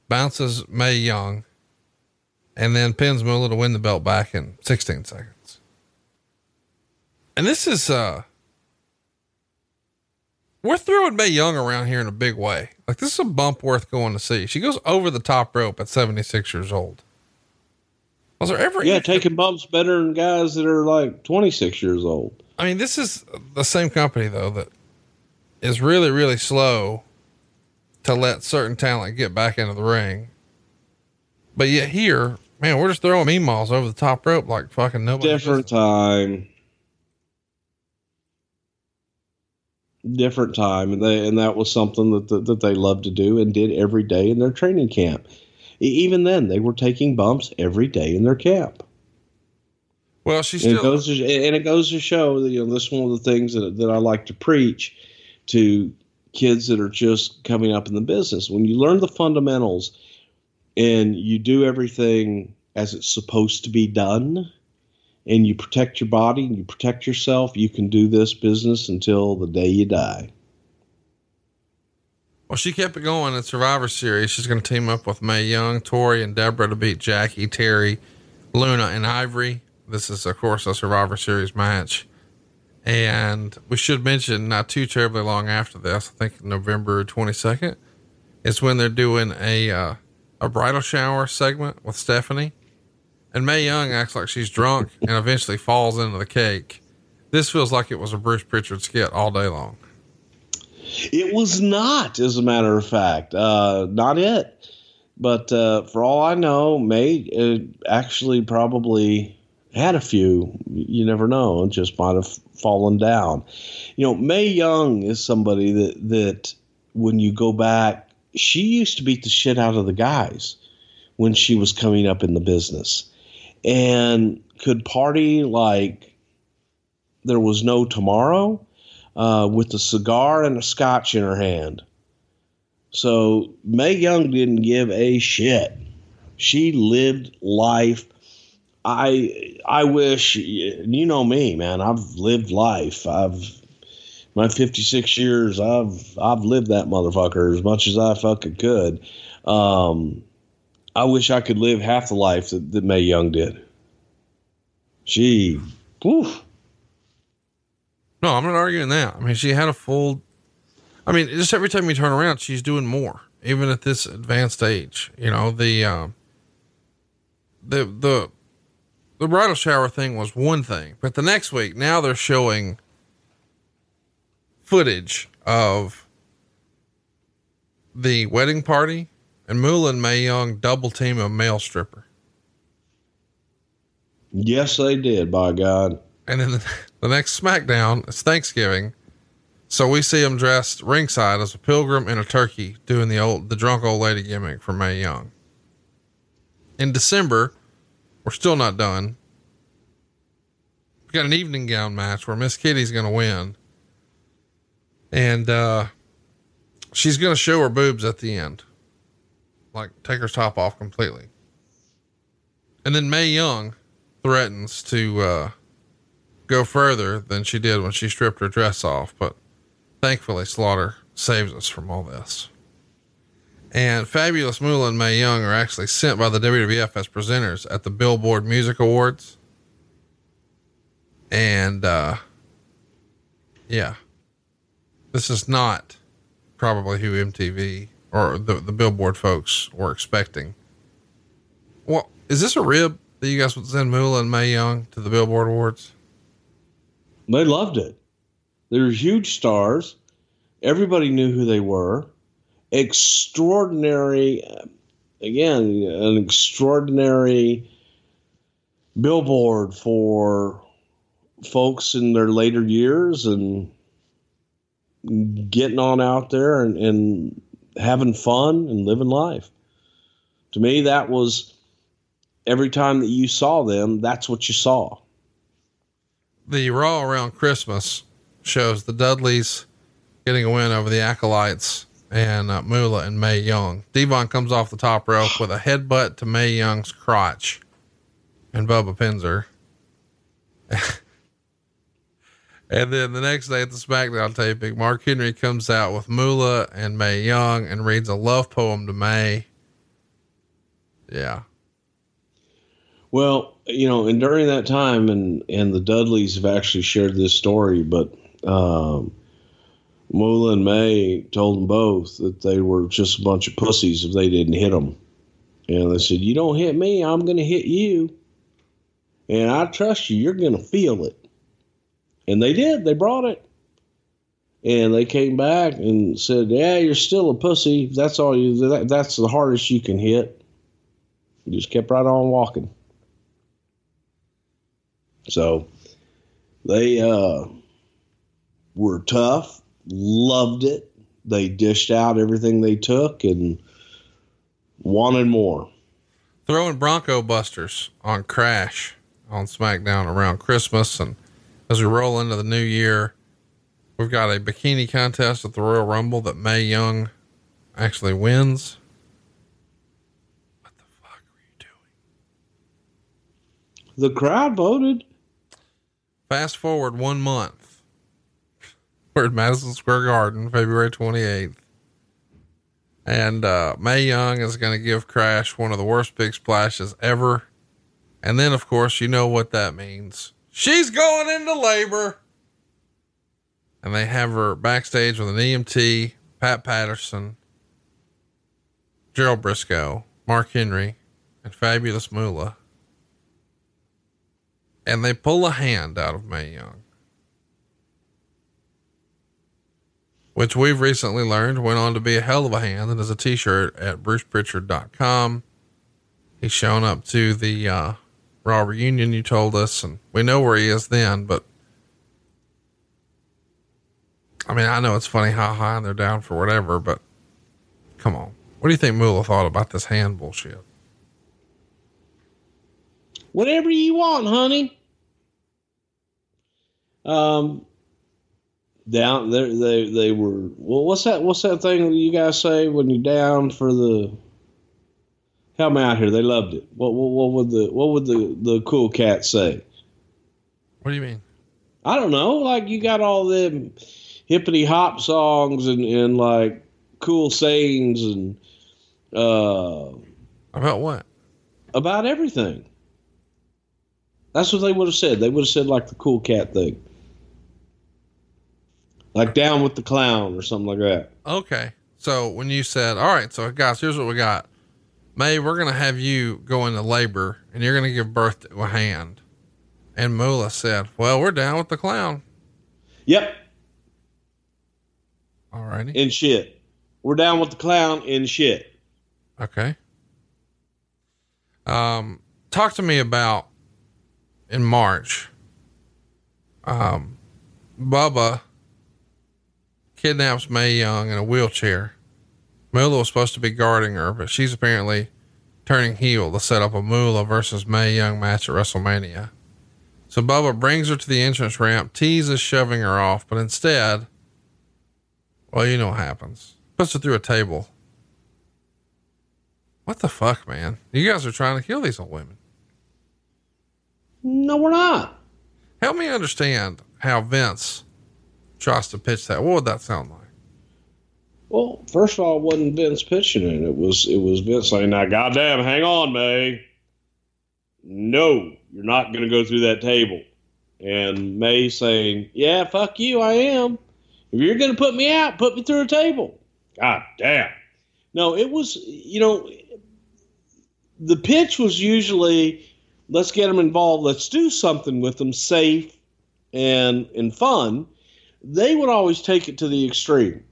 bounces Mae Young, and then pins Moolah to win the belt back in 16 seconds. And this is, we're throwing Mae Young around here in a big way. Like, this is a bump worth going to see. She goes over the top rope at 76 years old. Was there ever? Yeah, taking bumps better than guys that are like 26 years old. I mean, this is the same company though, that is really, really slow to let certain talent get back into the ring. But yet here, man, we're just throwing emails over the top rope like fucking nobody. Different time. And that was something that they loved to do and did every day in their training camp. Even then, they were taking bumps every day in their camp. Well, it goes to show that, you know, this is one of the things that I like to preach to kids that are just coming up in the business. When you learn the fundamentals and you do everything as it's supposed to be done, and you protect your body and you protect yourself, you can do this business until the day you die. Well, she kept it going at Survivor Series. She's going to team up with Mae Young, Tori, and Deborah to beat Jackie, Terry, Luna, and Ivory. This is, of course, a Survivor Series match. And we should mention, not too terribly long after this, I think November 22nd, is when they're doing a bridal shower segment with Stephanie. And Mae Young acts like she's drunk and eventually falls into the cake. This feels like it was a Bruce Pritchard skit all day long. It was not, as a matter of fact, not it. But for all I know, Mae actually probably had a few. You never know. It just might have fallen down. You know, Mae Young is somebody that when you go back, she used to beat the shit out of the guys when she was coming up in the business and could party like there was no tomorrow. With a cigar and a scotch in her hand. So Mae Young didn't give a shit. She lived life. I wish, you know me, man, I've lived life. My 56 years, I've lived that motherfucker as much as I fucking could. I wish I could live half the life that Mae Young did. She, woof. No, I'm not arguing that. I mean, she had just every time you turn around, she's doing more, even at this advanced age. You know, the bridal shower thing was one thing, but the next week, now they're showing footage of the wedding party and Moolah and Mae Young double team a male stripper. Yes, they did, by God. And then the next SmackDown is Thanksgiving. So we see him dressed ringside as a pilgrim and a turkey doing the drunk old lady gimmick for Mae Young. In December, we're still not done. We got an evening gown match where Miss Kitty's going to win. And, she's going to show her boobs at the end, like take her top off completely. And then Mae Young threatens to, go further than she did when she stripped her dress off. But thankfully Slaughter saves us from all this. And Fabulous Moolah and Mae Young are actually sent by the WWF as presenters at the Billboard Music Awards. And, yeah, this is not probably who MTV or the Billboard folks were expecting. Well, is this a rib that you guys would send Moolah and Mae Young to the Billboard Awards? They loved it. They were huge stars. Everybody knew who they were. Extraordinary, again, an extraordinary billboard for folks in their later years and getting on out there and having fun and living life. To me, that was every time that you saw them, that's what you saw. The Raw around Christmas shows the Dudleys getting a win over the Acolytes and Moolah and Mae Young. Devon comes off the top rope with a headbutt to Mae Young's crotch and Bubba Penzer. And then the next day at the SmackDown taping, Mark Henry comes out with Moolah and Mae Young and reads a love poem to Mae. Yeah. Well, you know, and during that time, and the Dudleys have actually shared this story, but, Moolah and Mae told them both that they were just a bunch of pussies if they didn't hit them. And they said, you don't hit me, I'm going to hit you. And I trust you, you're going to feel it. And they did. They brought it. And they came back and said, yeah, you're still a pussy. That's all you, that's the hardest you can hit. You just kept right on walking. So they were tough, loved it. They dished out everything they took and wanted more. Throwing Bronco Busters on Crash on SmackDown around Christmas. And as we roll into the new year, we've got a bikini contest at the Royal Rumble that Mae Young actually wins. What the fuck were you doing? The crowd voted. Fast forward 1 month. We're at Madison Square Garden, February 28th. And, Mae Young is going to give Crash one of the worst big splashes ever. And then of course, you know what that means. She's going into labor, and they have her backstage with an EMT, Pat Patterson, Gerald Briscoe, Mark Henry, and Fabulous Moolah. And they pull a hand out of Mae Young, which we've recently learned went on to be a hell of a hand. And is a t-shirt at brucepritchard.com. He's shown up to the, Raw reunion, you told us, and we know where he is then, but I mean, I know it's funny how high and they're down for whatever, but come on. What do you think Moolah thought about this hand bullshit? Whatever you want, honey. Down there, they were, well, what's that thing you guys say when you're down for the, help me out here. They loved it. What would the cool cat say? What do you mean? I don't know. Like you got all them hippity hop songs and like cool sayings and, about what? About everything. That's what they would have said. They would have said like the cool cat thing, like down with the clown or something like that. Okay. So when you said, all right, so guys, here's what we got. Mae, we're going to have you go into labor and you're going to give birth to a hand. And Moolah said, well, we're down with the clown. Yep. All righty. And shit. We're down with the clown and shit. Okay. Talk to me about in March, Bubba kidnaps Mae Young in a wheelchair. Moolah was supposed to be guarding her, but she's apparently turning heel to set up a Moolah versus Mae Young match at WrestleMania. So Bubba brings her to the entrance ramp, teases shoving her off, but instead, well, you know what happens. Puts her through a table. What the fuck, man? You guys are trying to kill these old women. No, we're not. Help me understand how Vince tries to pitch that. What would that sound like? Well, first of all, it wasn't Vince pitching it. It was Vince saying, now, goddamn, hang on, Mae. No, you're not going to go through that table. And Mae saying, yeah, fuck you, I am. If you're going to put me out, put me through a table. Goddamn. No, it was, you know, the pitch was usually, let's get them involved. Let's do something with them safe and fun. They would always take it to the extreme.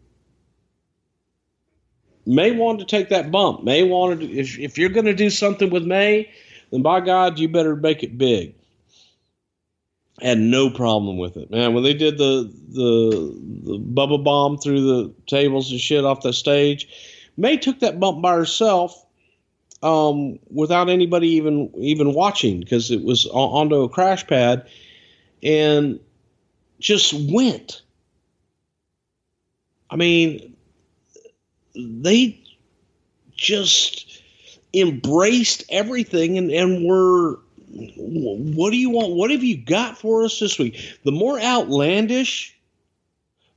Mae wanted to take that bump. Mae wanted to, if you're going to do something with Mae, then by God, you better make it big. I had no problem with it, man. When they did the Bubba Bomb through the tables and shit off the stage, Mae took that bump by herself without anybody even watching, because it was onto a crash pad, and just went. I mean, they just embraced everything and were... What do you want? What have you got for us this week? The more outlandish,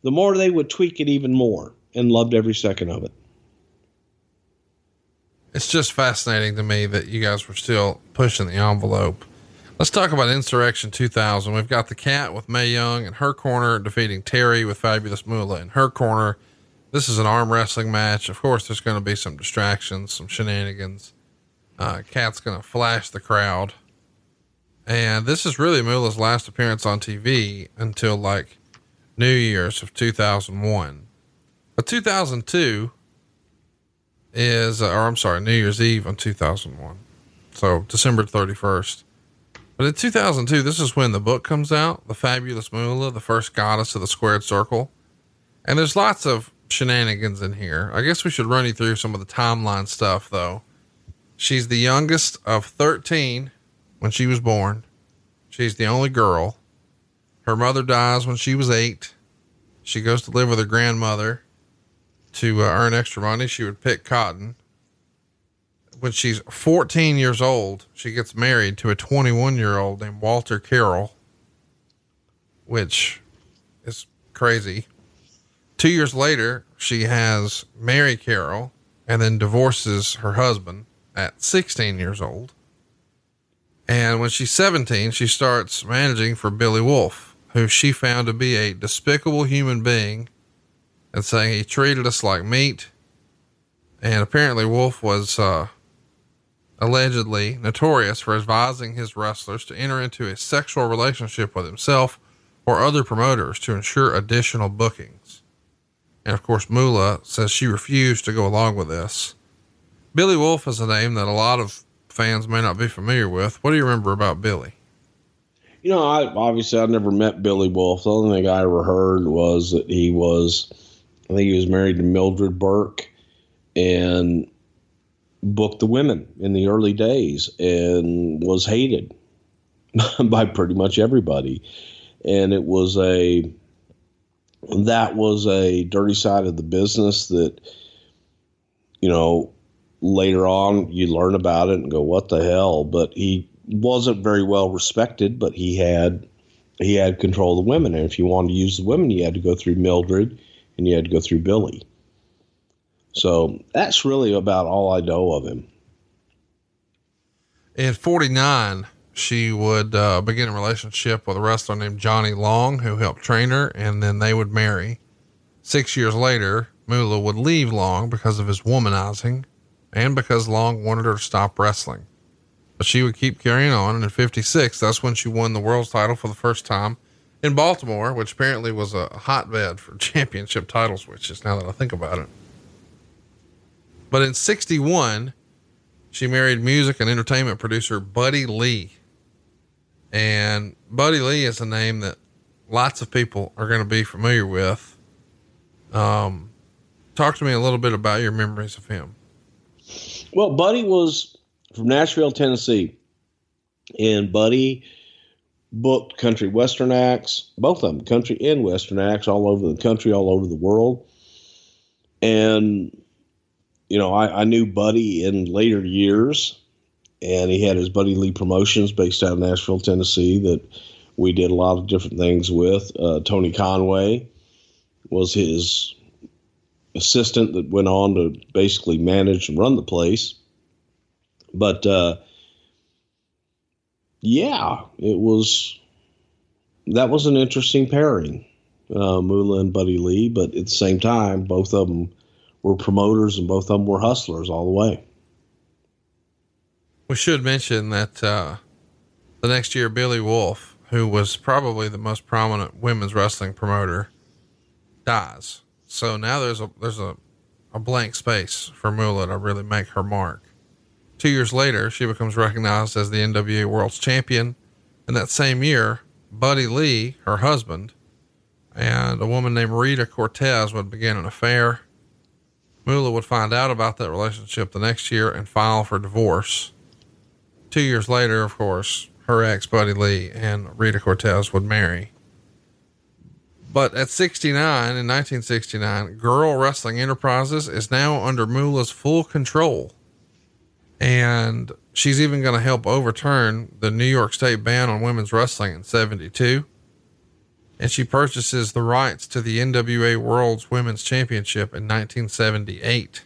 the more they would tweak it even more, and loved every second of it. It's just fascinating to me that you guys were still pushing the envelope. Let's talk about Insurrection 2000. We've got the Cat with Mae Young in her corner, defeating Terry with Fabulous Moolah in her corner. This is an arm wrestling match. Of course, there's going to be some distractions, some shenanigans. Cat's going to flash the crowd. And this is really Moolah's last appearance on TV until like New Year's of 2001. But 2002 is, or I'm sorry, New Year's Eve on 2001. So December 31st. But in 2002, this is when the book comes out, The Fabulous Moolah, the first goddess of the squared circle. And there's lots of shenanigans in here. I guess we should run you through some of the timeline stuff though. She's the youngest of 13. When she was born, she's the only girl. Her mother dies when she was 8. She goes to live with her grandmother to earn extra money. She would pick cotton. When she's 14 years old, she gets married to a 21-year-old named Walter Carroll, which is crazy. 2 years later, she has Mary Carroll and then divorces her husband at 16 years old. And when she's 17, she starts managing for Billy Wolfe, who she found to be a despicable human being, and saying he treated us like meat. And apparently Wolfe was, allegedly notorious for advising his wrestlers to enter into a sexual relationship with himself or other promoters to ensure additional bookings. And of course, Moolah says she refused to go along with this. Billy Wolfe is a name that a lot of fans may not be familiar with. What do you remember about Billy? You know, I never met Billy Wolfe. The only thing I ever heard was that he was, I think he was married to Mildred Burke and booked the women in the early days and was hated by pretty much everybody. And it was that was a dirty side of the business that, you know, later on you learn about it and go, what the hell? But he wasn't very well respected, but he had control of the women. And if you wanted to use the women, you had to go through Mildred and you had to go through Billy. So that's really about all I know of him. In 49, she would begin a relationship with a wrestler named Johnny Long, who helped train her, and then they would marry. 6 years later, Moolah would leave Long because of his womanizing, and because Long wanted her to stop wrestling, but she would keep carrying on. And in 56, that's when she won the world's title for the first time in Baltimore, which apparently was a hotbed for championship title switches, now that I think about it. But in 61, she married music and entertainment producer Buddy Lee. And Buddy Lee is a name that lots of people are going to be familiar with. Talk to me a little bit about your memories of him. Well, Buddy was from Nashville, Tennessee, and Buddy booked country western acts, both of them, country and western acts, all over the country, all over the world. And, you know, I knew Buddy in later years, and he had his Buddy Lee Promotions based out of Nashville, Tennessee, that we did a lot of different things with. Tony Conway was his assistant that went on to basically manage and run the place. But, yeah, that was an interesting pairing, Moolah and Buddy Lee, but at the same time, both of them were promoters and both of them were hustlers all the way. We should mention that, the next year, Billy Wolfe, who was probably the most prominent women's wrestling promoter, dies. So now there's a blank space for Moolah to really make her mark. 2 years later, she becomes recognized as the NWA World's Champion. And that same year, Buddy Lee, her husband, and a woman named Rita Cortez would begin an affair. Moolah would find out about that relationship the next year and file for divorce. 2 years later, of course, her ex, Buddy Lee, and Rita Cortez would marry. But at 1969, Girl Wrestling Enterprises is now under Moolah's full control. And she's even going to help overturn the New York State ban on women's wrestling in 1972. And she purchases the rights to the NWA World's Women's Championship in 1978,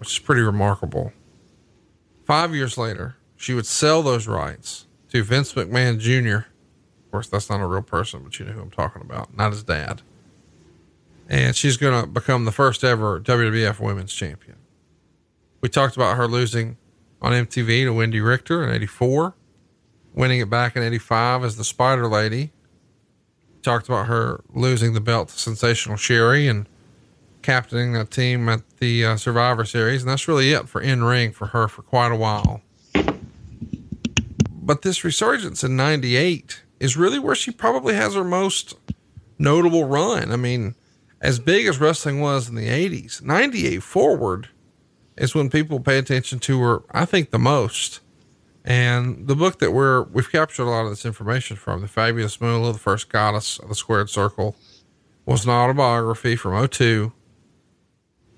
which is pretty remarkable. 5 years later, she would sell those rights to Vince McMahon Jr. Of course, that's not a real person, but you know who I'm talking about, not his dad. And she's going to become the first ever WWF Women's Champion. We talked about her losing on MTV to Wendi Richter in 1984, winning it back in 1985 as the Spider Lady. Talked about her losing the belt to Sensational Sherri and captaining that team at the Survivor Series. And that's really it for in-ring for her for quite a while. But this resurgence in 1998 is really where she probably has her most notable run. I mean, as big as wrestling was in the 80s, 1998 forward is when people pay attention to her, I think, the most. And the book that we've captured a lot of this information from, The Fabulous Moolah, The First Goddess of the Squared Circle, was an autobiography from 2002.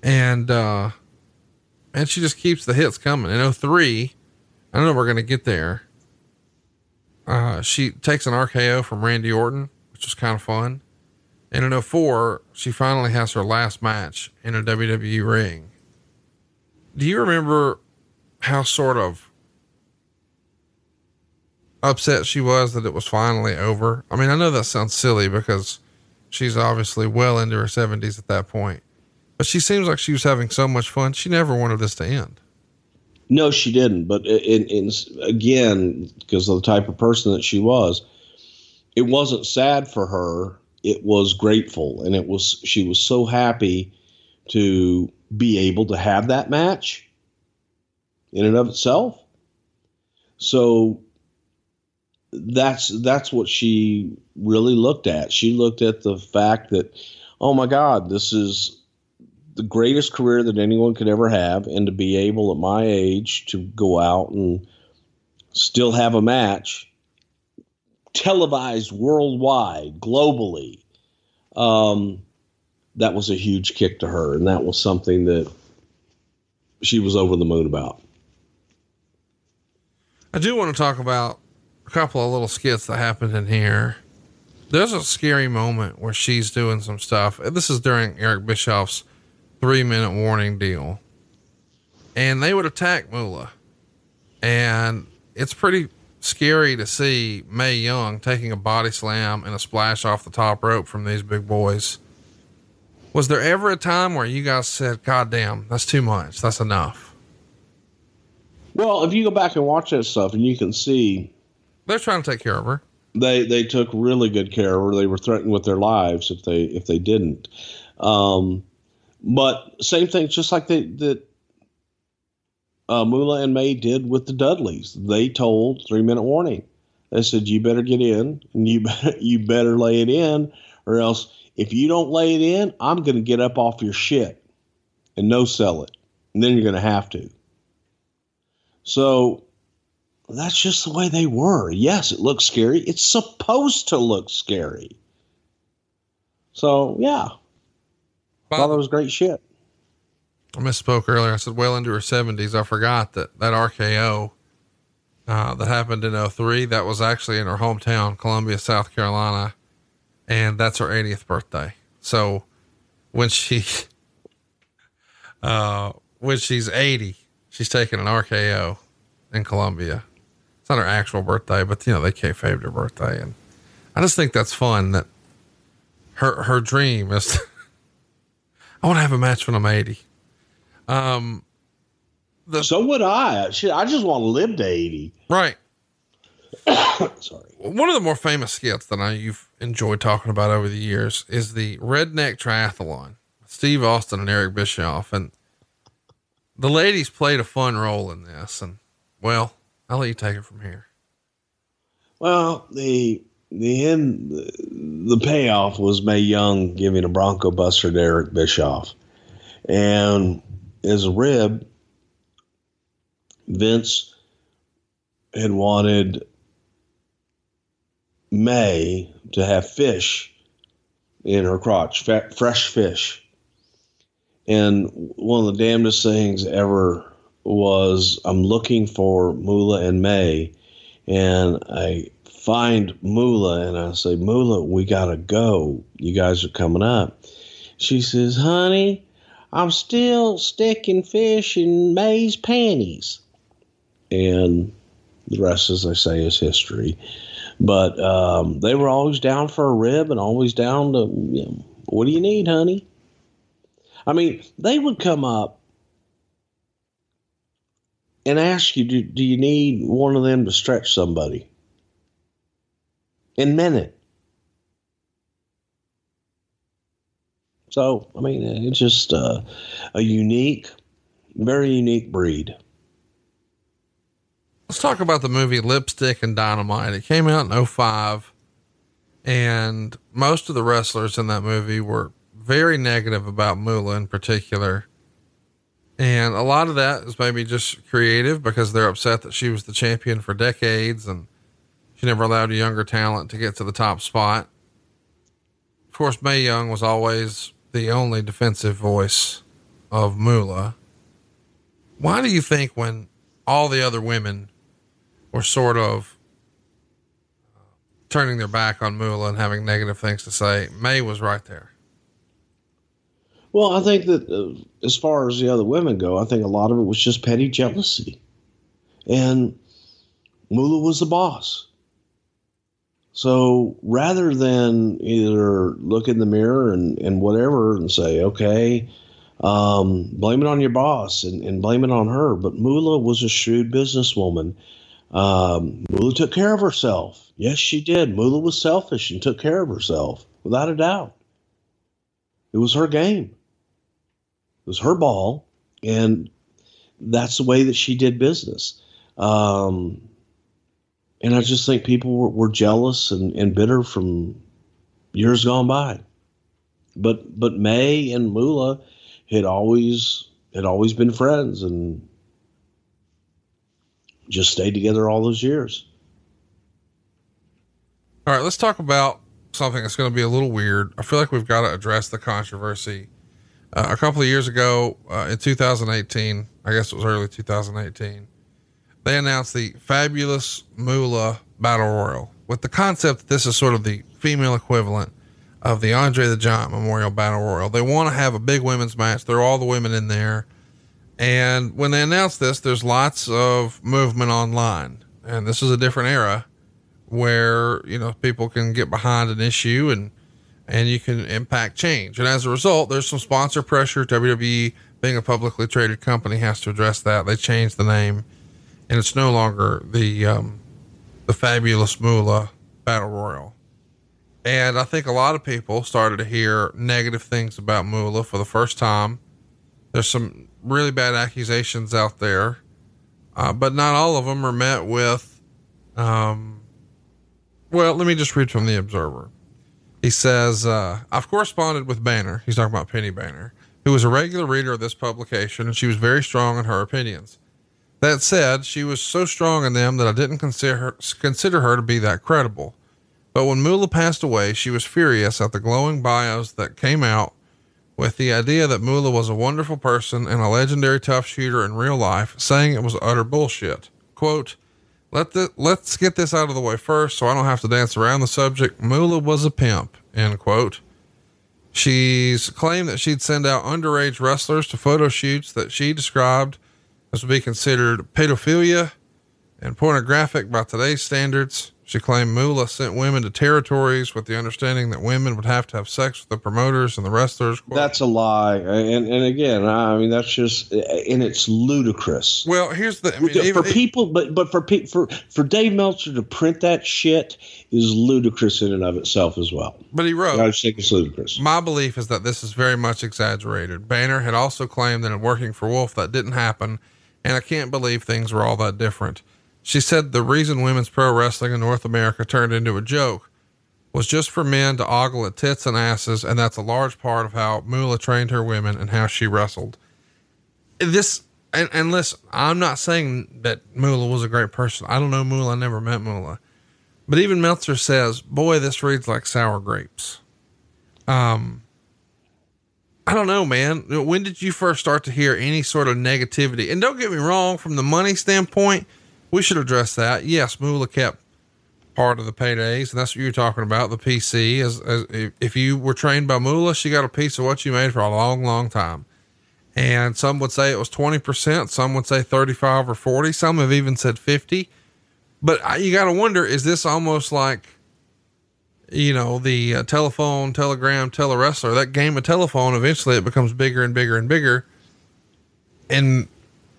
And she just keeps the hits coming. In 2003, I don't know if we're going to get there. She takes an RKO from Randy Orton, which was kind of fun. And in 2004, she finally has her last match in a WWE ring. Do you remember how sort of upset she was that it was finally over? I mean, I know that sounds silly because she's obviously well into her 70s at that point, but she seems like she was having so much fun. She never wanted this to end. No, she didn't. But again, because of the type of person that she was, it wasn't sad for her. It was grateful. And she was so happy to be able to have that match in and of itself. So that's what she really looked at. She looked at the fact that, oh my God, this is the greatest career that anyone could ever have. And to be able at my age to go out and still have a match televised worldwide, globally, that was a huge kick to her. And that was something that she was over the moon about. I do want to talk about a couple of little skits that happened in here. There's a scary moment where she's doing some stuff. This is during Eric Bischoff's 3-minute warning deal, and they would attack Moolah. And it's pretty scary to see Mae Young taking a body slam and a splash off the top rope from these big boys. Was there ever a time where you guys said, God damn, that's too much. That's enough? Well, if you go back and watch that stuff and you can see, they're trying to take care of her. They took really good care of her. They were threatened with their lives if they didn't. But same thing, just like Moolah and Mae did with the Dudleys. They told 3-minute warning. They said, you better get in and you better lay it in, or else if you don't lay it in, I'm going to get up off your shit and no sell it. And then you're going to have to. So that's just the way they were. Yes, it looks scary. It's supposed to look scary. So yeah, I thought that was great shit. I misspoke earlier. I said well into her 70s. I forgot that RKO that happened in 2003, that was actually in her hometown, Columbia, South Carolina. And that's her 80th birthday. So when she's 80, she's taking an RKO in Columbia. It's not her actual birthday, but they kayfabed her birthday. And I just think that's fun that her dream is, I want to have a match when I'm 80. So would I. Shit, I just want to live to 80. Right. Sorry. One of the more famous skits that you've enjoyed talking about over the years is the Redneck Triathlon, Steve Austin and Eric Bischoff. And the ladies played a fun role in this. And Well, I'll let you take it from here. Well, the payoff was Mae Young giving a Bronco Buster to Eric Bischoff. And as a rib, Vince had wanted Mae to have fish in her crotch, fresh fish. And one of the damnedest things ever was I'm looking for Moolah and Mae, and I find Moolah, and I say, Moolah, we got to go. You guys are coming up. She says, honey, I'm still sticking fish in Mae's panties. And the rest, as I say, is history. But they were always down for a rib and always down to, you know, what do you need, honey? I mean, they would come up and ask you, do you need one of them to stretch somebody? In a minute. So, I mean, it's just a unique, very unique breed. Let's talk about the movie Lipstick and Dynamite. It came out in 2005, and most of the wrestlers in that movie were very negative about Moolah in particular. And a lot of that is maybe just creative because they're upset that she was the champion for decades and she never allowed a younger talent to get to the top spot. Of course, Mae Young was always the only defensive voice of Moolah. Why do you think when all the other women were sort of turning their back on Moolah and having negative things to say, Mae was right there? Well, I think that as far as the other women go, I think a lot of it was just petty jealousy. And Moolah was the boss. So rather than either look in the mirror and whatever and say, okay, blame it on your boss and blame it on her. But Moolah was a shrewd businesswoman. Moolah took care of herself. Yes, she did. Moolah was selfish and took care of herself, without a doubt. It was her game. It was her ball. And that's the way that she did business. And I just think people were jealous and bitter from years gone by. But Mae and Moolah had always been friends and just stayed together all those years. All right, let's talk about something that's going to be a little weird. I feel like we've got to address the controversy. A couple of years ago, in 2018, I guess it was early 2018, they announced the Fabulous Moolah Battle Royal with the concept that this is sort of the female equivalent of the Andre the Giant Memorial Battle Royal. They want to have a big women's match. There are all the women in there. And when they announced this, there's lots of movement online. And this is a different era where, you know, people can get behind an issue and you can impact change. And as a result, there's some sponsor pressure. WWE, being a publicly traded company, has to address that. They changed the name. And it's no longer the Fabulous Moolah Battle Royal. And I think a lot of people started to hear negative things about Moolah for the first time. There's some really bad accusations out there, but not all of them are met with, well, let me just read from the Observer. He says, I've corresponded with Banner. He's talking about Penny Banner, who was a regular reader of this publication, and she was very strong in her opinions. That said, she was so strong in them that I didn't consider her to be that credible. But when Moolah passed away, she was furious at the glowing bios that came out with the idea that Moolah was a wonderful person and a legendary tough shooter in real life, saying it was utter bullshit. Quote, let's get this out of the way first so I don't have to dance around the subject. Moolah was a pimp, end quote. She's claimed that she'd send out underage wrestlers to photo shoots that she described this would be considered pedophilia and pornographic by today's standards. She claimed Moolah sent women to territories with the understanding that women would have to have sex with the promoters and the wrestlers. Quote. That's a lie. And again, I mean, that's just, and it's ludicrous. Well, here's the, I mean, for Dave Meltzer to print that shit is ludicrous in and of itself as well. But he wrote, I just think it's ludicrous. My belief is that this is very much exaggerated. Banner had also claimed that in working for Wolfe, that didn't happen. and I can't believe things were all that different. She said the reason women's pro wrestling in North America turned into a joke was just for men to ogle at tits and asses, and that's a large part of how Moolah trained her women and how she wrestled. This, and listen, I'm not saying that Moolah was a great person. I don't know Moolah. I never met Moolah. But even Meltzer says, boy, this reads like sour grapes. I don't know, man. When did you first start to hear any sort of negativity? And don't get me wrong, from the money standpoint, we should address that. Yes, Moolah kept part of the paydays, and that's what you're talking about. The PC is if you were trained by Moolah, she got a piece of what you made for a long, long time. And some would say it was 20%. Some would say 35 or 40. Some have even said 50, but you got to wonder, is this almost like, you know, the telephone, telegram, telewrestler, that game of telephone? Eventually it becomes bigger and bigger and bigger. And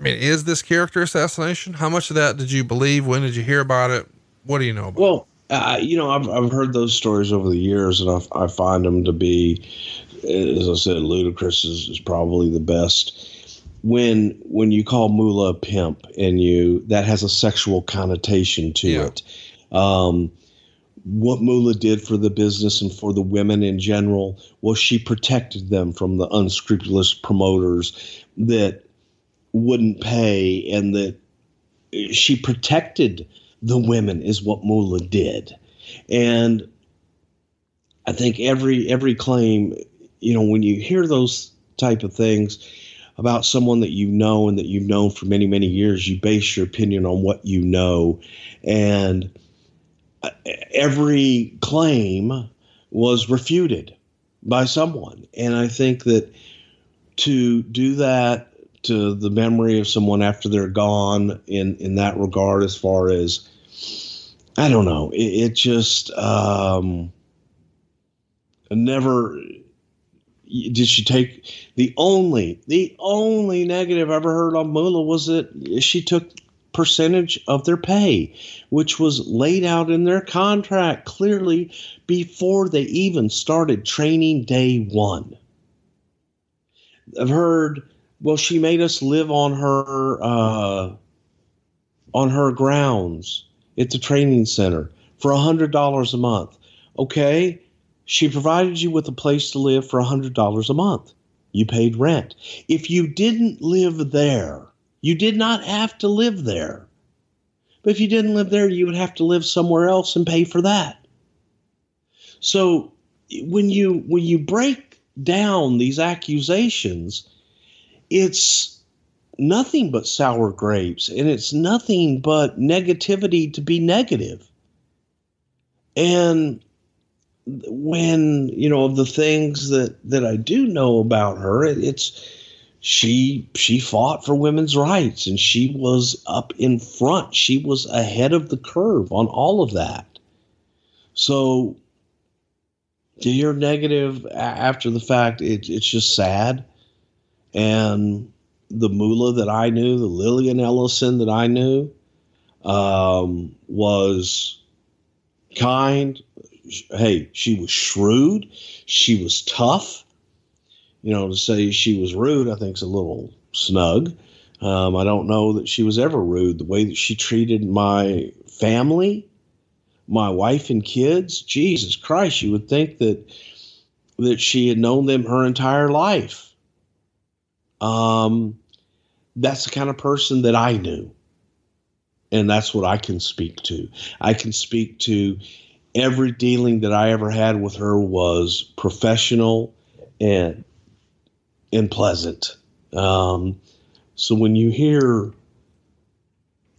I mean, is this character assassination? How much of that did you believe? When did you hear about it? What do you know about it? Well, you know, I've heard those stories over the years, and I find them to be, as I said, ludicrous is probably the best. When you call Moolah a pimp, and that has a sexual connotation to it. What Moolah did for the business and for the women in general was she protected them from the unscrupulous promoters that wouldn't pay, and that she protected the women is what Moolah did. And I think every claim, you know, when you hear those type of things about someone that you know and that you've known for many, many years, you base your opinion on what you know. And every claim was refuted by someone. And I think that to do that to the memory of someone after they're gone in that regard, as far as, I don't know, it just, never did she take the only negative I ever heard on Moolah was that she took percentage of their pay, which was laid out in their contract clearly before they even started training day one. I've heard, well, she made us live on her grounds at the training center for $100 a month. Okay, she provided you with a place to live for $100 a month. You paid rent. If you didn't live there, you did not have to live there. But if you didn't live there, you would have to live somewhere else and pay for that. So when you break down these accusations, it's nothing but sour grapes, and it's nothing but negativity to be negative. And when, you know, of the things that I do know about her, it's she fought for women's rights, and she was up in front. She was ahead of the curve on all of that. So to hear negative after the fact, it's just sad. And the Moolah that I knew, the Lillian Ellison that I knew, was kind. Hey, she was shrewd. She was tough. You know, to say she was rude, I think, is a little snug. I don't know that she was ever rude. The way that she treated my family, my wife and kids, Jesus Christ, you would think that she had known them her entire life. That's the kind of person that I knew. And that's what I can speak to. I can speak to every dealing that I ever had with her was professional and pleasant. So when you hear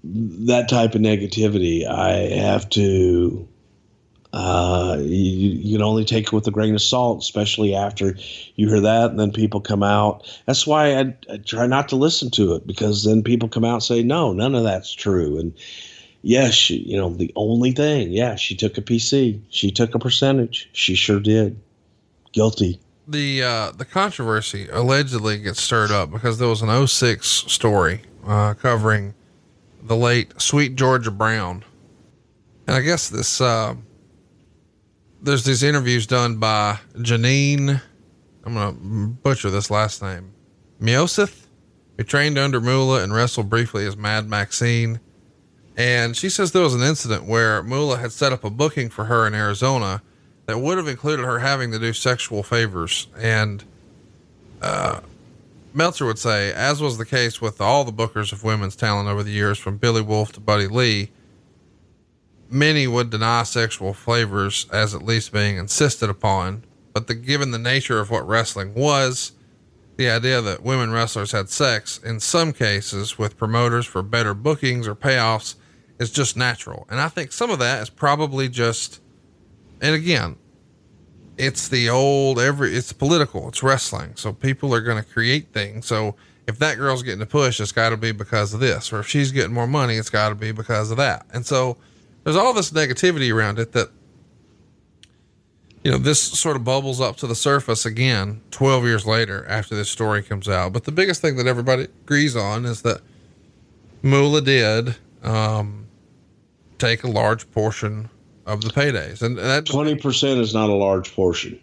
that type of negativity, I have to, you can only take it with a grain of salt, especially after you hear that, and then people come out. That's why I try not to listen to it, because then people come out and say, no, none of that's true. And yes, you know, the only thing, she took a PC. She took a percentage. She sure did. Guilty. The controversy allegedly gets stirred up because there was an 2006 story, covering the late Sweet Georgia Brown. And I guess this, there's these interviews done by Janine, I'm going to butcher this last name, Mioseth, who trained under Moolah and wrestled briefly as Mad Maxine. And she says there was an incident where Moolah had set up a booking for her in Arizona that would have included her having to do sexual favors. And, Meltzer would say, as was the case with all the bookers of women's talent over the years, from Billy Wolfe to Buddy Lee, many would deny sexual favors as at least being insisted upon. But given the nature of what wrestling was, the idea that women wrestlers had sex in some cases with promoters for better bookings or payoffs is just natural. And I think some of that is probably just, and again, it's the old it's political, it's wrestling. So people are going to create things. So if that girl's getting a push, it's gotta be because of this, or if she's getting more money, it's gotta be because of that. And so there's all this negativity around it that, you know, this sort of bubbles up to the surface again, 12 years later after this story comes out. But the biggest thing that everybody agrees on is that Moolah did, take a large portion of the paydays, and that 20% is not a large portion.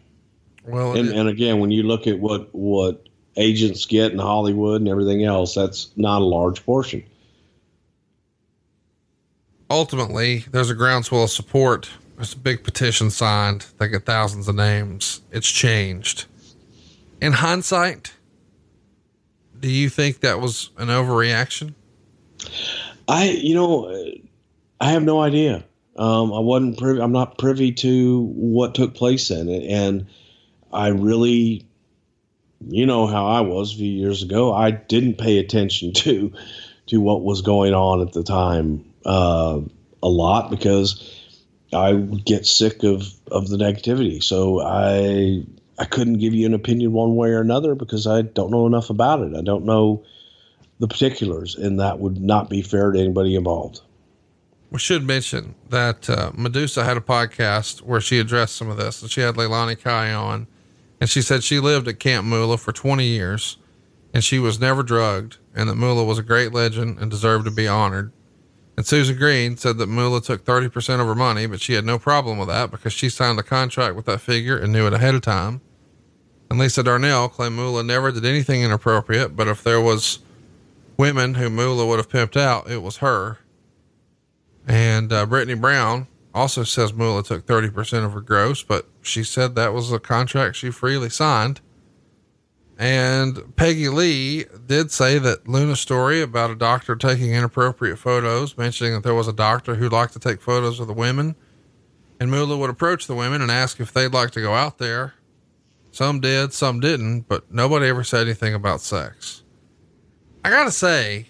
Well, and again, when you look at what agents get in Hollywood and everything else, that's not a large portion. Ultimately, there's a groundswell of support. There's a big petition signed. They get thousands of names. It's changed. In hindsight, do you think that was an overreaction? I have no idea. I'm not privy to what took place in it. And I really, you know how I was a few years ago. I didn't pay attention to what was going on at the time, a lot, because I would get sick of the negativity. So I couldn't give you an opinion one way or another because I don't know enough about it. I don't know the particulars, and that would not be fair to anybody involved. We should mention that Medusa had a podcast where she addressed some of this, and she had Leilani Kai on, and she said she lived at Camp Moolah for 20 years and she was never drugged, and that Moolah was a great legend and deserved to be honored. And Susan Green said that Moolah took 30% of her money, but she had no problem with that because she signed a contract with that figure and knew it ahead of time. And Lisa Darnell claimed Moolah never did anything inappropriate, but if there was women who Moolah would have pimped out, it was her. And Brittany Brown also says Moolah took 30% of her gross, but she said that was a contract she freely signed. And Peggy Lee did say that Luna's story about a doctor taking inappropriate photos, mentioning that there was a doctor who liked to take photos of the women, and Moolah would approach the women and ask if they'd like to go out there. Some did, some didn't, but nobody ever said anything about sex. I gotta say,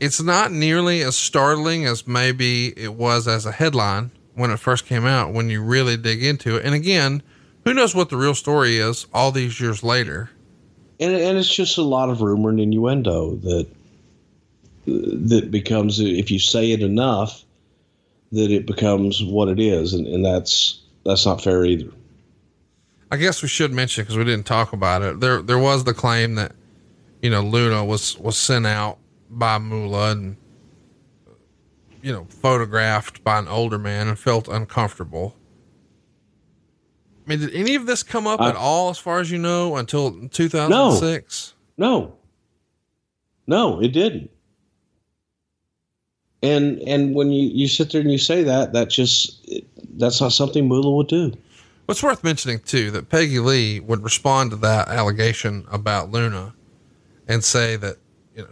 it's not nearly as startling as maybe it was as a headline when it first came out, when you really dig into it. And again, who knows what the real story is all these years later. And it's just a lot of rumor and innuendo that becomes, if you say it enough, that it becomes what it is. And that's not fair either. I guess we should mention, cause we didn't talk about it. There was the claim that, Luna was sent out by Moolah and, photographed by an older man and felt uncomfortable. I mean, did any of this come up at all, as far as you know, until 2006? No, it didn't. And when you sit there and you say that's not something Moolah would do. What's worth mentioning too, that Peggy Lee would respond to that allegation about Luna and say that,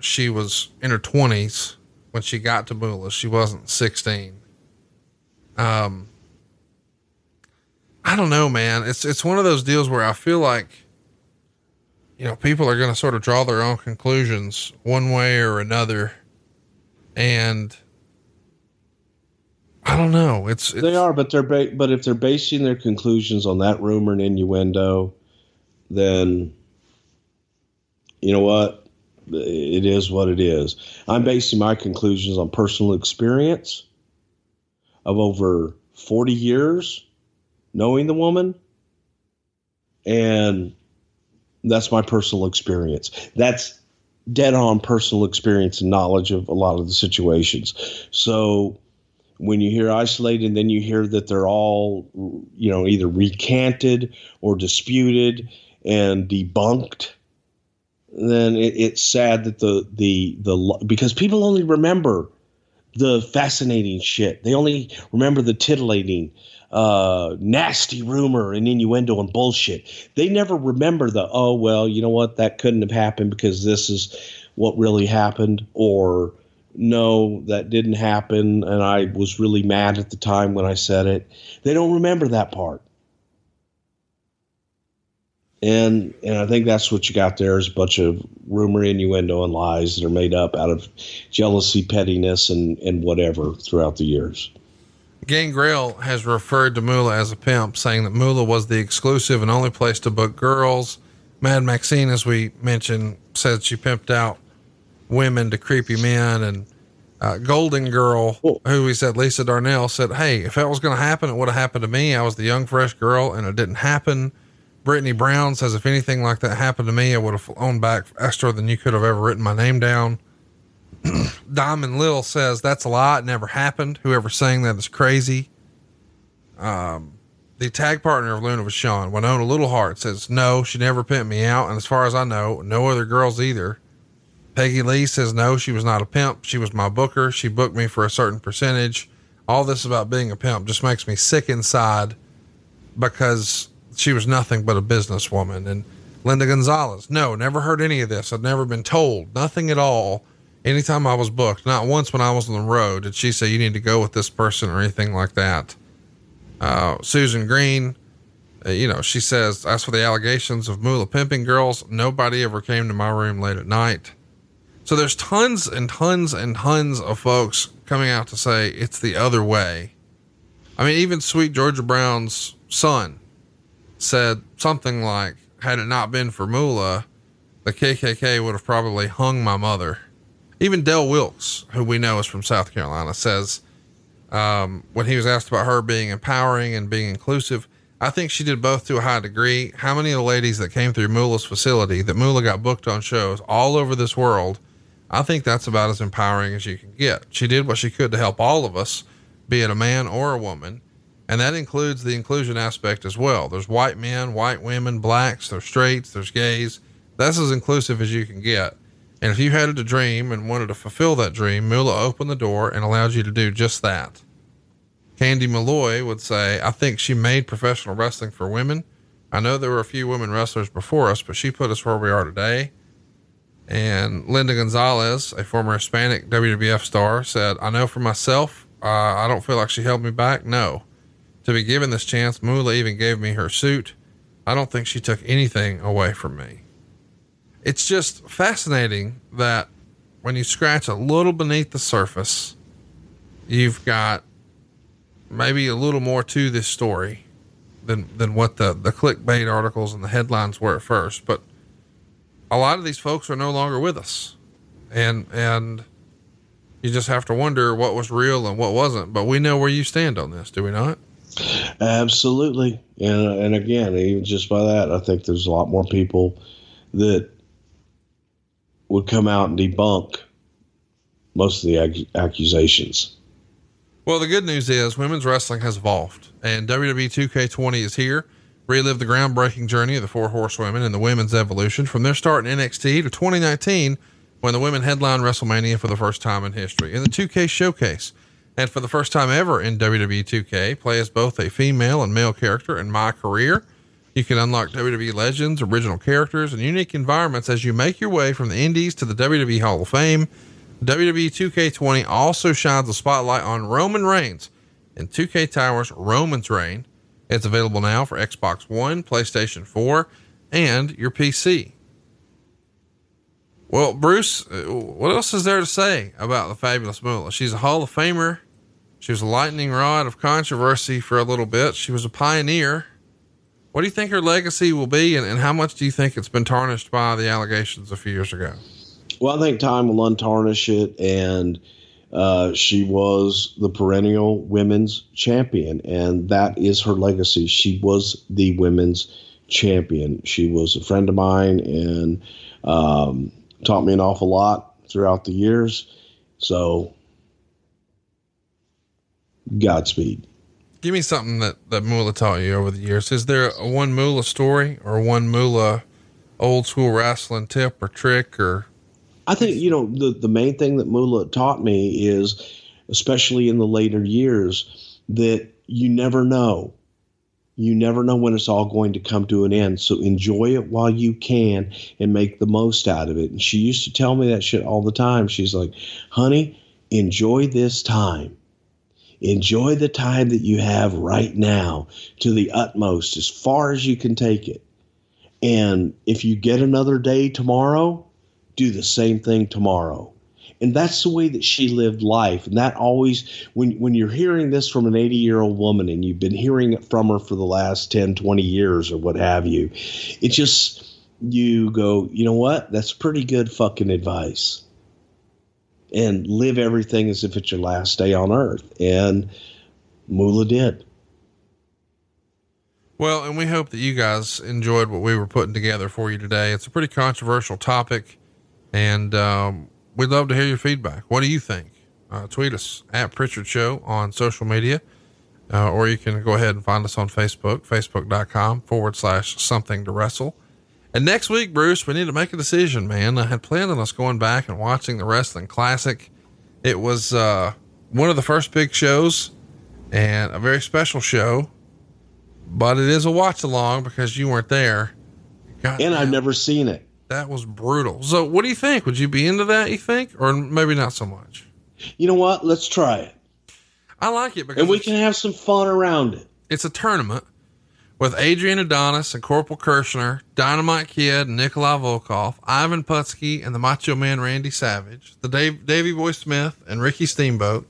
she was in her 20s when she got to Moolah. She wasn't 16. I don't know, man. It's one of those deals where I feel like, people are going to sort of draw their own conclusions one way or another. And I don't know. They are, but but if they're basing their conclusions on that rumor and innuendo, then you know what? It is what it is. I'm basing my conclusions on personal experience of over 40 years knowing the woman. And that's my personal experience. That's dead on personal experience and knowledge of a lot of the situations. So when you hear isolated, and then you hear that they're all, either recanted or disputed, and debunked, then it's sad that the because people only remember the fascinating shit. They only remember the titillating, nasty rumor and innuendo and bullshit. They never remember the, oh, well, you know what? That couldn't have happened because this is what really happened, or no, that didn't happen. And I was really mad at the time when I said it. They don't remember that part. And I think that's what you got there is a bunch of rumor, innuendo, and lies that are made up out of jealousy, pettiness, and whatever throughout the years. Gangrel has referred to Moolah as a pimp, saying that Moolah was the exclusive and only place to book girls. Mad Maxine, as we mentioned, said she pimped out women to creepy men. And Golden Girl, who we said, Lisa Darnell, said, hey, if that was going to happen, it would have happened to me. I was the young, fresh girl, and it didn't happen. Brittany Brown says, if anything like that happened to me, I would have flown back faster than you could have ever written my name down. Diamond Lil says, that's a lie. It never happened. Whoever's saying that is crazy. The tag partner of Luna was Sean. Winona Littleheart says, no, she never pimped me out. And as far as I know, no other girls either. Peggy Lee says, no, she was not a pimp. She was my booker. She booked me for a certain percentage. All this about being a pimp just makes me sick inside because she was nothing but a businesswoman. And Linda Gonzalez, no, never heard any of this. I'd never been told, nothing at all. Anytime I was booked, not once when I was on the road did she say you need to go with this person or anything like that. Susan Green, she says, as for the allegations of Moolah pimping girls, nobody ever came to my room late at night. So there's tons and tons and tons of folks coming out to say it's the other way. I mean, even Sweet Georgia Brown's son said something like, had it not been for Moolah, the KKK would have probably hung my mother. Even Del Wilkes, who we know is from South Carolina, says, when he was asked about her being empowering and being inclusive, I think she did both to a high degree. How many of the ladies that came through Moolah's facility that Moolah got booked on shows all over this world? I think that's about as empowering as you can get. She did what she could to help all of us, be it a man or a woman. And that includes the inclusion aspect as well. There's white men, white women, blacks, there's straights, there's gays. That's as inclusive as you can get. And if you had a dream and wanted to fulfill that dream, Moolah opened the door and allowed you to do just that. Candy Malloy would say, I think she made professional wrestling for women. I know there were a few women wrestlers before us, but she put us where we are today. And Linda Gonzalez, a former Hispanic WWF star, said, I know for myself, I don't feel like she held me back. No. To be given this chance, Moolah even gave me her suit. I don't think she took anything away from me. It's just fascinating that when you scratch a little beneath the surface, you've got maybe a little more to this story than what the clickbait articles and the headlines were at first. But a lot of these folks are no longer with us. And you just have to wonder what was real and what wasn't. But we know where you stand on this, do we not? Absolutely. And again, even just by that, I think there's a lot more people that would come out and debunk most of the accusations. Well, the good news is women's wrestling has evolved and WWE 2K20 is here. Relive the groundbreaking journey of the Four Horsewomen and the women's evolution from their start in NXT to 2019, when the women headlined WrestleMania for the first time in history in the 2K showcase. And for the first time ever in WWE 2K, play as both a female and male character in My Career. You can unlock WWE legends, original characters, and unique environments as you make your way from the indies to the WWE Hall of Fame. WWE 2K20 also shines a spotlight on Roman Reigns in 2K Towers Roman's Reign. It's available now for Xbox One, PlayStation 4, and your PC. Well, Bruce, what else is there to say about the Fabulous Moolah? She's a Hall of Famer. She was a lightning rod of controversy for a little bit. She was a pioneer. What do you think her legacy will be, and how much do you think it's been tarnished by the allegations a few years ago? Well, I think time will untarnish it, and she was the perennial women's champion, and that is her legacy. She was the women's champion. She was a friend of mine and taught me an awful lot throughout the years. So, Godspeed. Give me something that Moolah taught you over the years. Is there a one Moolah story or one Moolah old school wrestling tip or trick? Or I think, you know, the main thing that Moolah taught me is, especially in the later years, that you never know. You never know when it's all going to come to an end. So enjoy it while you can and make the most out of it. And she used to tell me that shit all the time. She's like, honey, enjoy this time. Enjoy the time that you have right now to the utmost, as far as you can take it. And if you get another day tomorrow, do the same thing tomorrow. And that's the way that she lived life. And that always, when you're hearing this from an 80-year-old woman and you've been hearing it from her for the last 10, 20 years or what have you, it just, you go, you know what? That's pretty good fucking advice. And live everything as if it's your last day on earth. And Moolah did. Well, and we hope that you guys enjoyed what we were putting together for you today. It's a pretty controversial topic. And, we'd love to hear your feedback. What do you think? Tweet us at Pritchard Show on social media, or you can go ahead and find us on Facebook, facebook.com/something to wrestle. And next week, Bruce, we need to make a decision, man. I had planned on us going back and watching the Wrestling Classic. It was, one of the first big shows and a very special show, but it is a watch along because you weren't there. God, and I've never seen it. That was brutal. So what do you think? Would you be into that, you think? Or maybe not so much? You know what? Let's try it. I like it because, and we can have some fun around it. It's a tournament with Adrian Adonis and Corporal Kirshner, Dynamite Kid and Nikolai Volkov, Ivan Putski and the Macho Man Randy Savage, the Davey Boy Smith and Ricky Steamboat,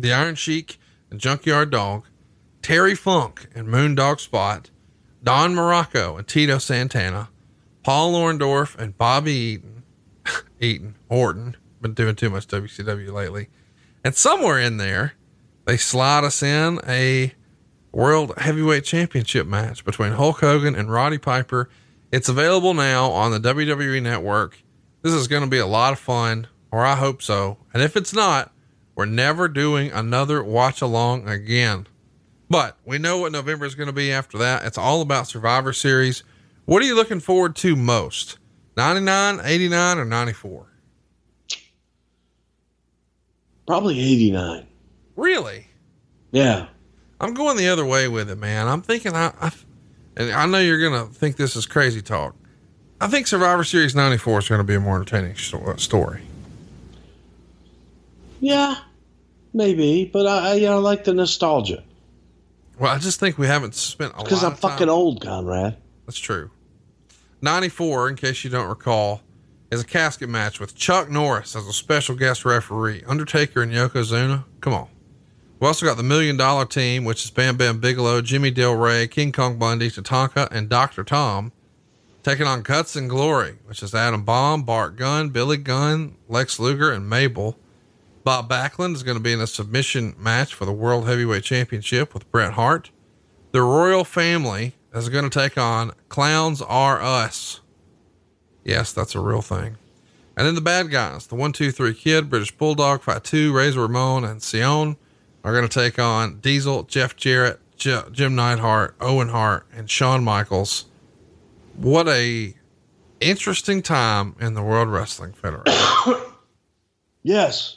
the Iron Sheik and Junkyard Dog, Terry Funk and Moondog Spot, Don Morocco and Tito Santana, Paul Orndorff and Bobby Eaton, Orton, been doing too much WCW lately. And somewhere in there, they slide us in a World Heavyweight Championship match between Hulk Hogan and Roddy Piper. It's available now on the WWE Network. This is going to be a lot of fun, or I hope so. And if it's not, we're never doing another watch along again, but we know what November is going to be after that. It's all about Survivor Series. What are you looking forward to most? 99, 89, or 94? Probably 89. Really? Yeah. I'm going the other way with it, man. I'm thinking, and I know you're going to think this is crazy talk. I think Survivor Series 94 is going to be a more entertaining story. Yeah, maybe, but I like the nostalgia. Well, I just think we haven't spent a lot of time. Because I'm fucking old, Conrad. That's true. 94, in case you don't recall, is a casket match with Chuck Norris as a special guest referee, Undertaker and Yokozuna. Come on. We also got the $1 Million Team, which is Bam Bam Bigelow, Jimmy Del Rey, King Kong Bundy, Tatanka, and Dr. Tom, taking on Guts and Glory, which is Adam Bomb, Bart Gunn, Billy Gunn, Lex Luger, and Mabel. Bob Backlund is going to be in a submission match for the World Heavyweight Championship with Bret Hart. The Royal Family is going to take on Clowns Are Us. Yes, that's a real thing. And then the bad guys, the 1-2-3 Kid, British Bulldog, Fatu, Razor Ramon, and Sion are going to take on Diesel, Jeff Jarrett, Jim Neidhart, Owen Hart, and Shawn Michaels. What a interesting time in the World Wrestling Federation. Yes.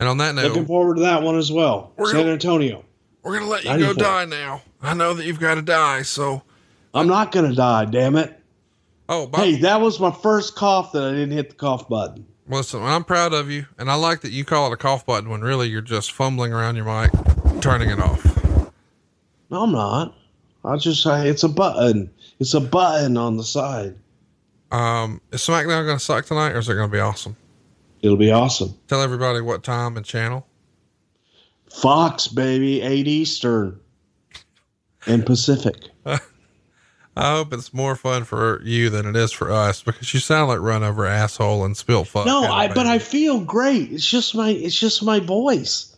And on that note, looking forward to that one as well. San Antonio. We're going to let you 94. Go die now. I know that you've got to die, so. I'm not going to die, damn it. Oh, hey, that was my first cough that I didn't hit the cough button. Listen, I'm proud of you, and I like that you call it a cough button when really you're just fumbling around your mic, turning it off. No, I'm not. It's a button. It's a button on the side. Is SmackDown going to suck tonight, or is it going to be awesome? It'll be awesome. Tell everybody what time and channel. Fox, baby, 8 Eastern and Pacific. I hope it's more fun for you than it is for us, because you sound like run over asshole and spill fuck. No, but I feel great. It's just my voice.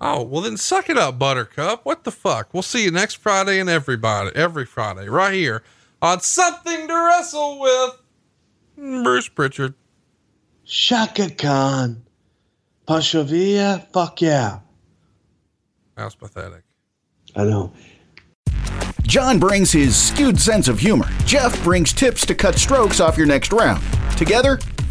Oh, well then suck it up, Buttercup. What the fuck? We'll see you next Friday and every Friday right here on Something to Wrestle With. Bruce Pritchard. Shaka Khan. Pasha Via. Fuck yeah. That was pathetic. I know. John brings his skewed sense of humor. Jeff brings tips to cut strokes off your next round. Together,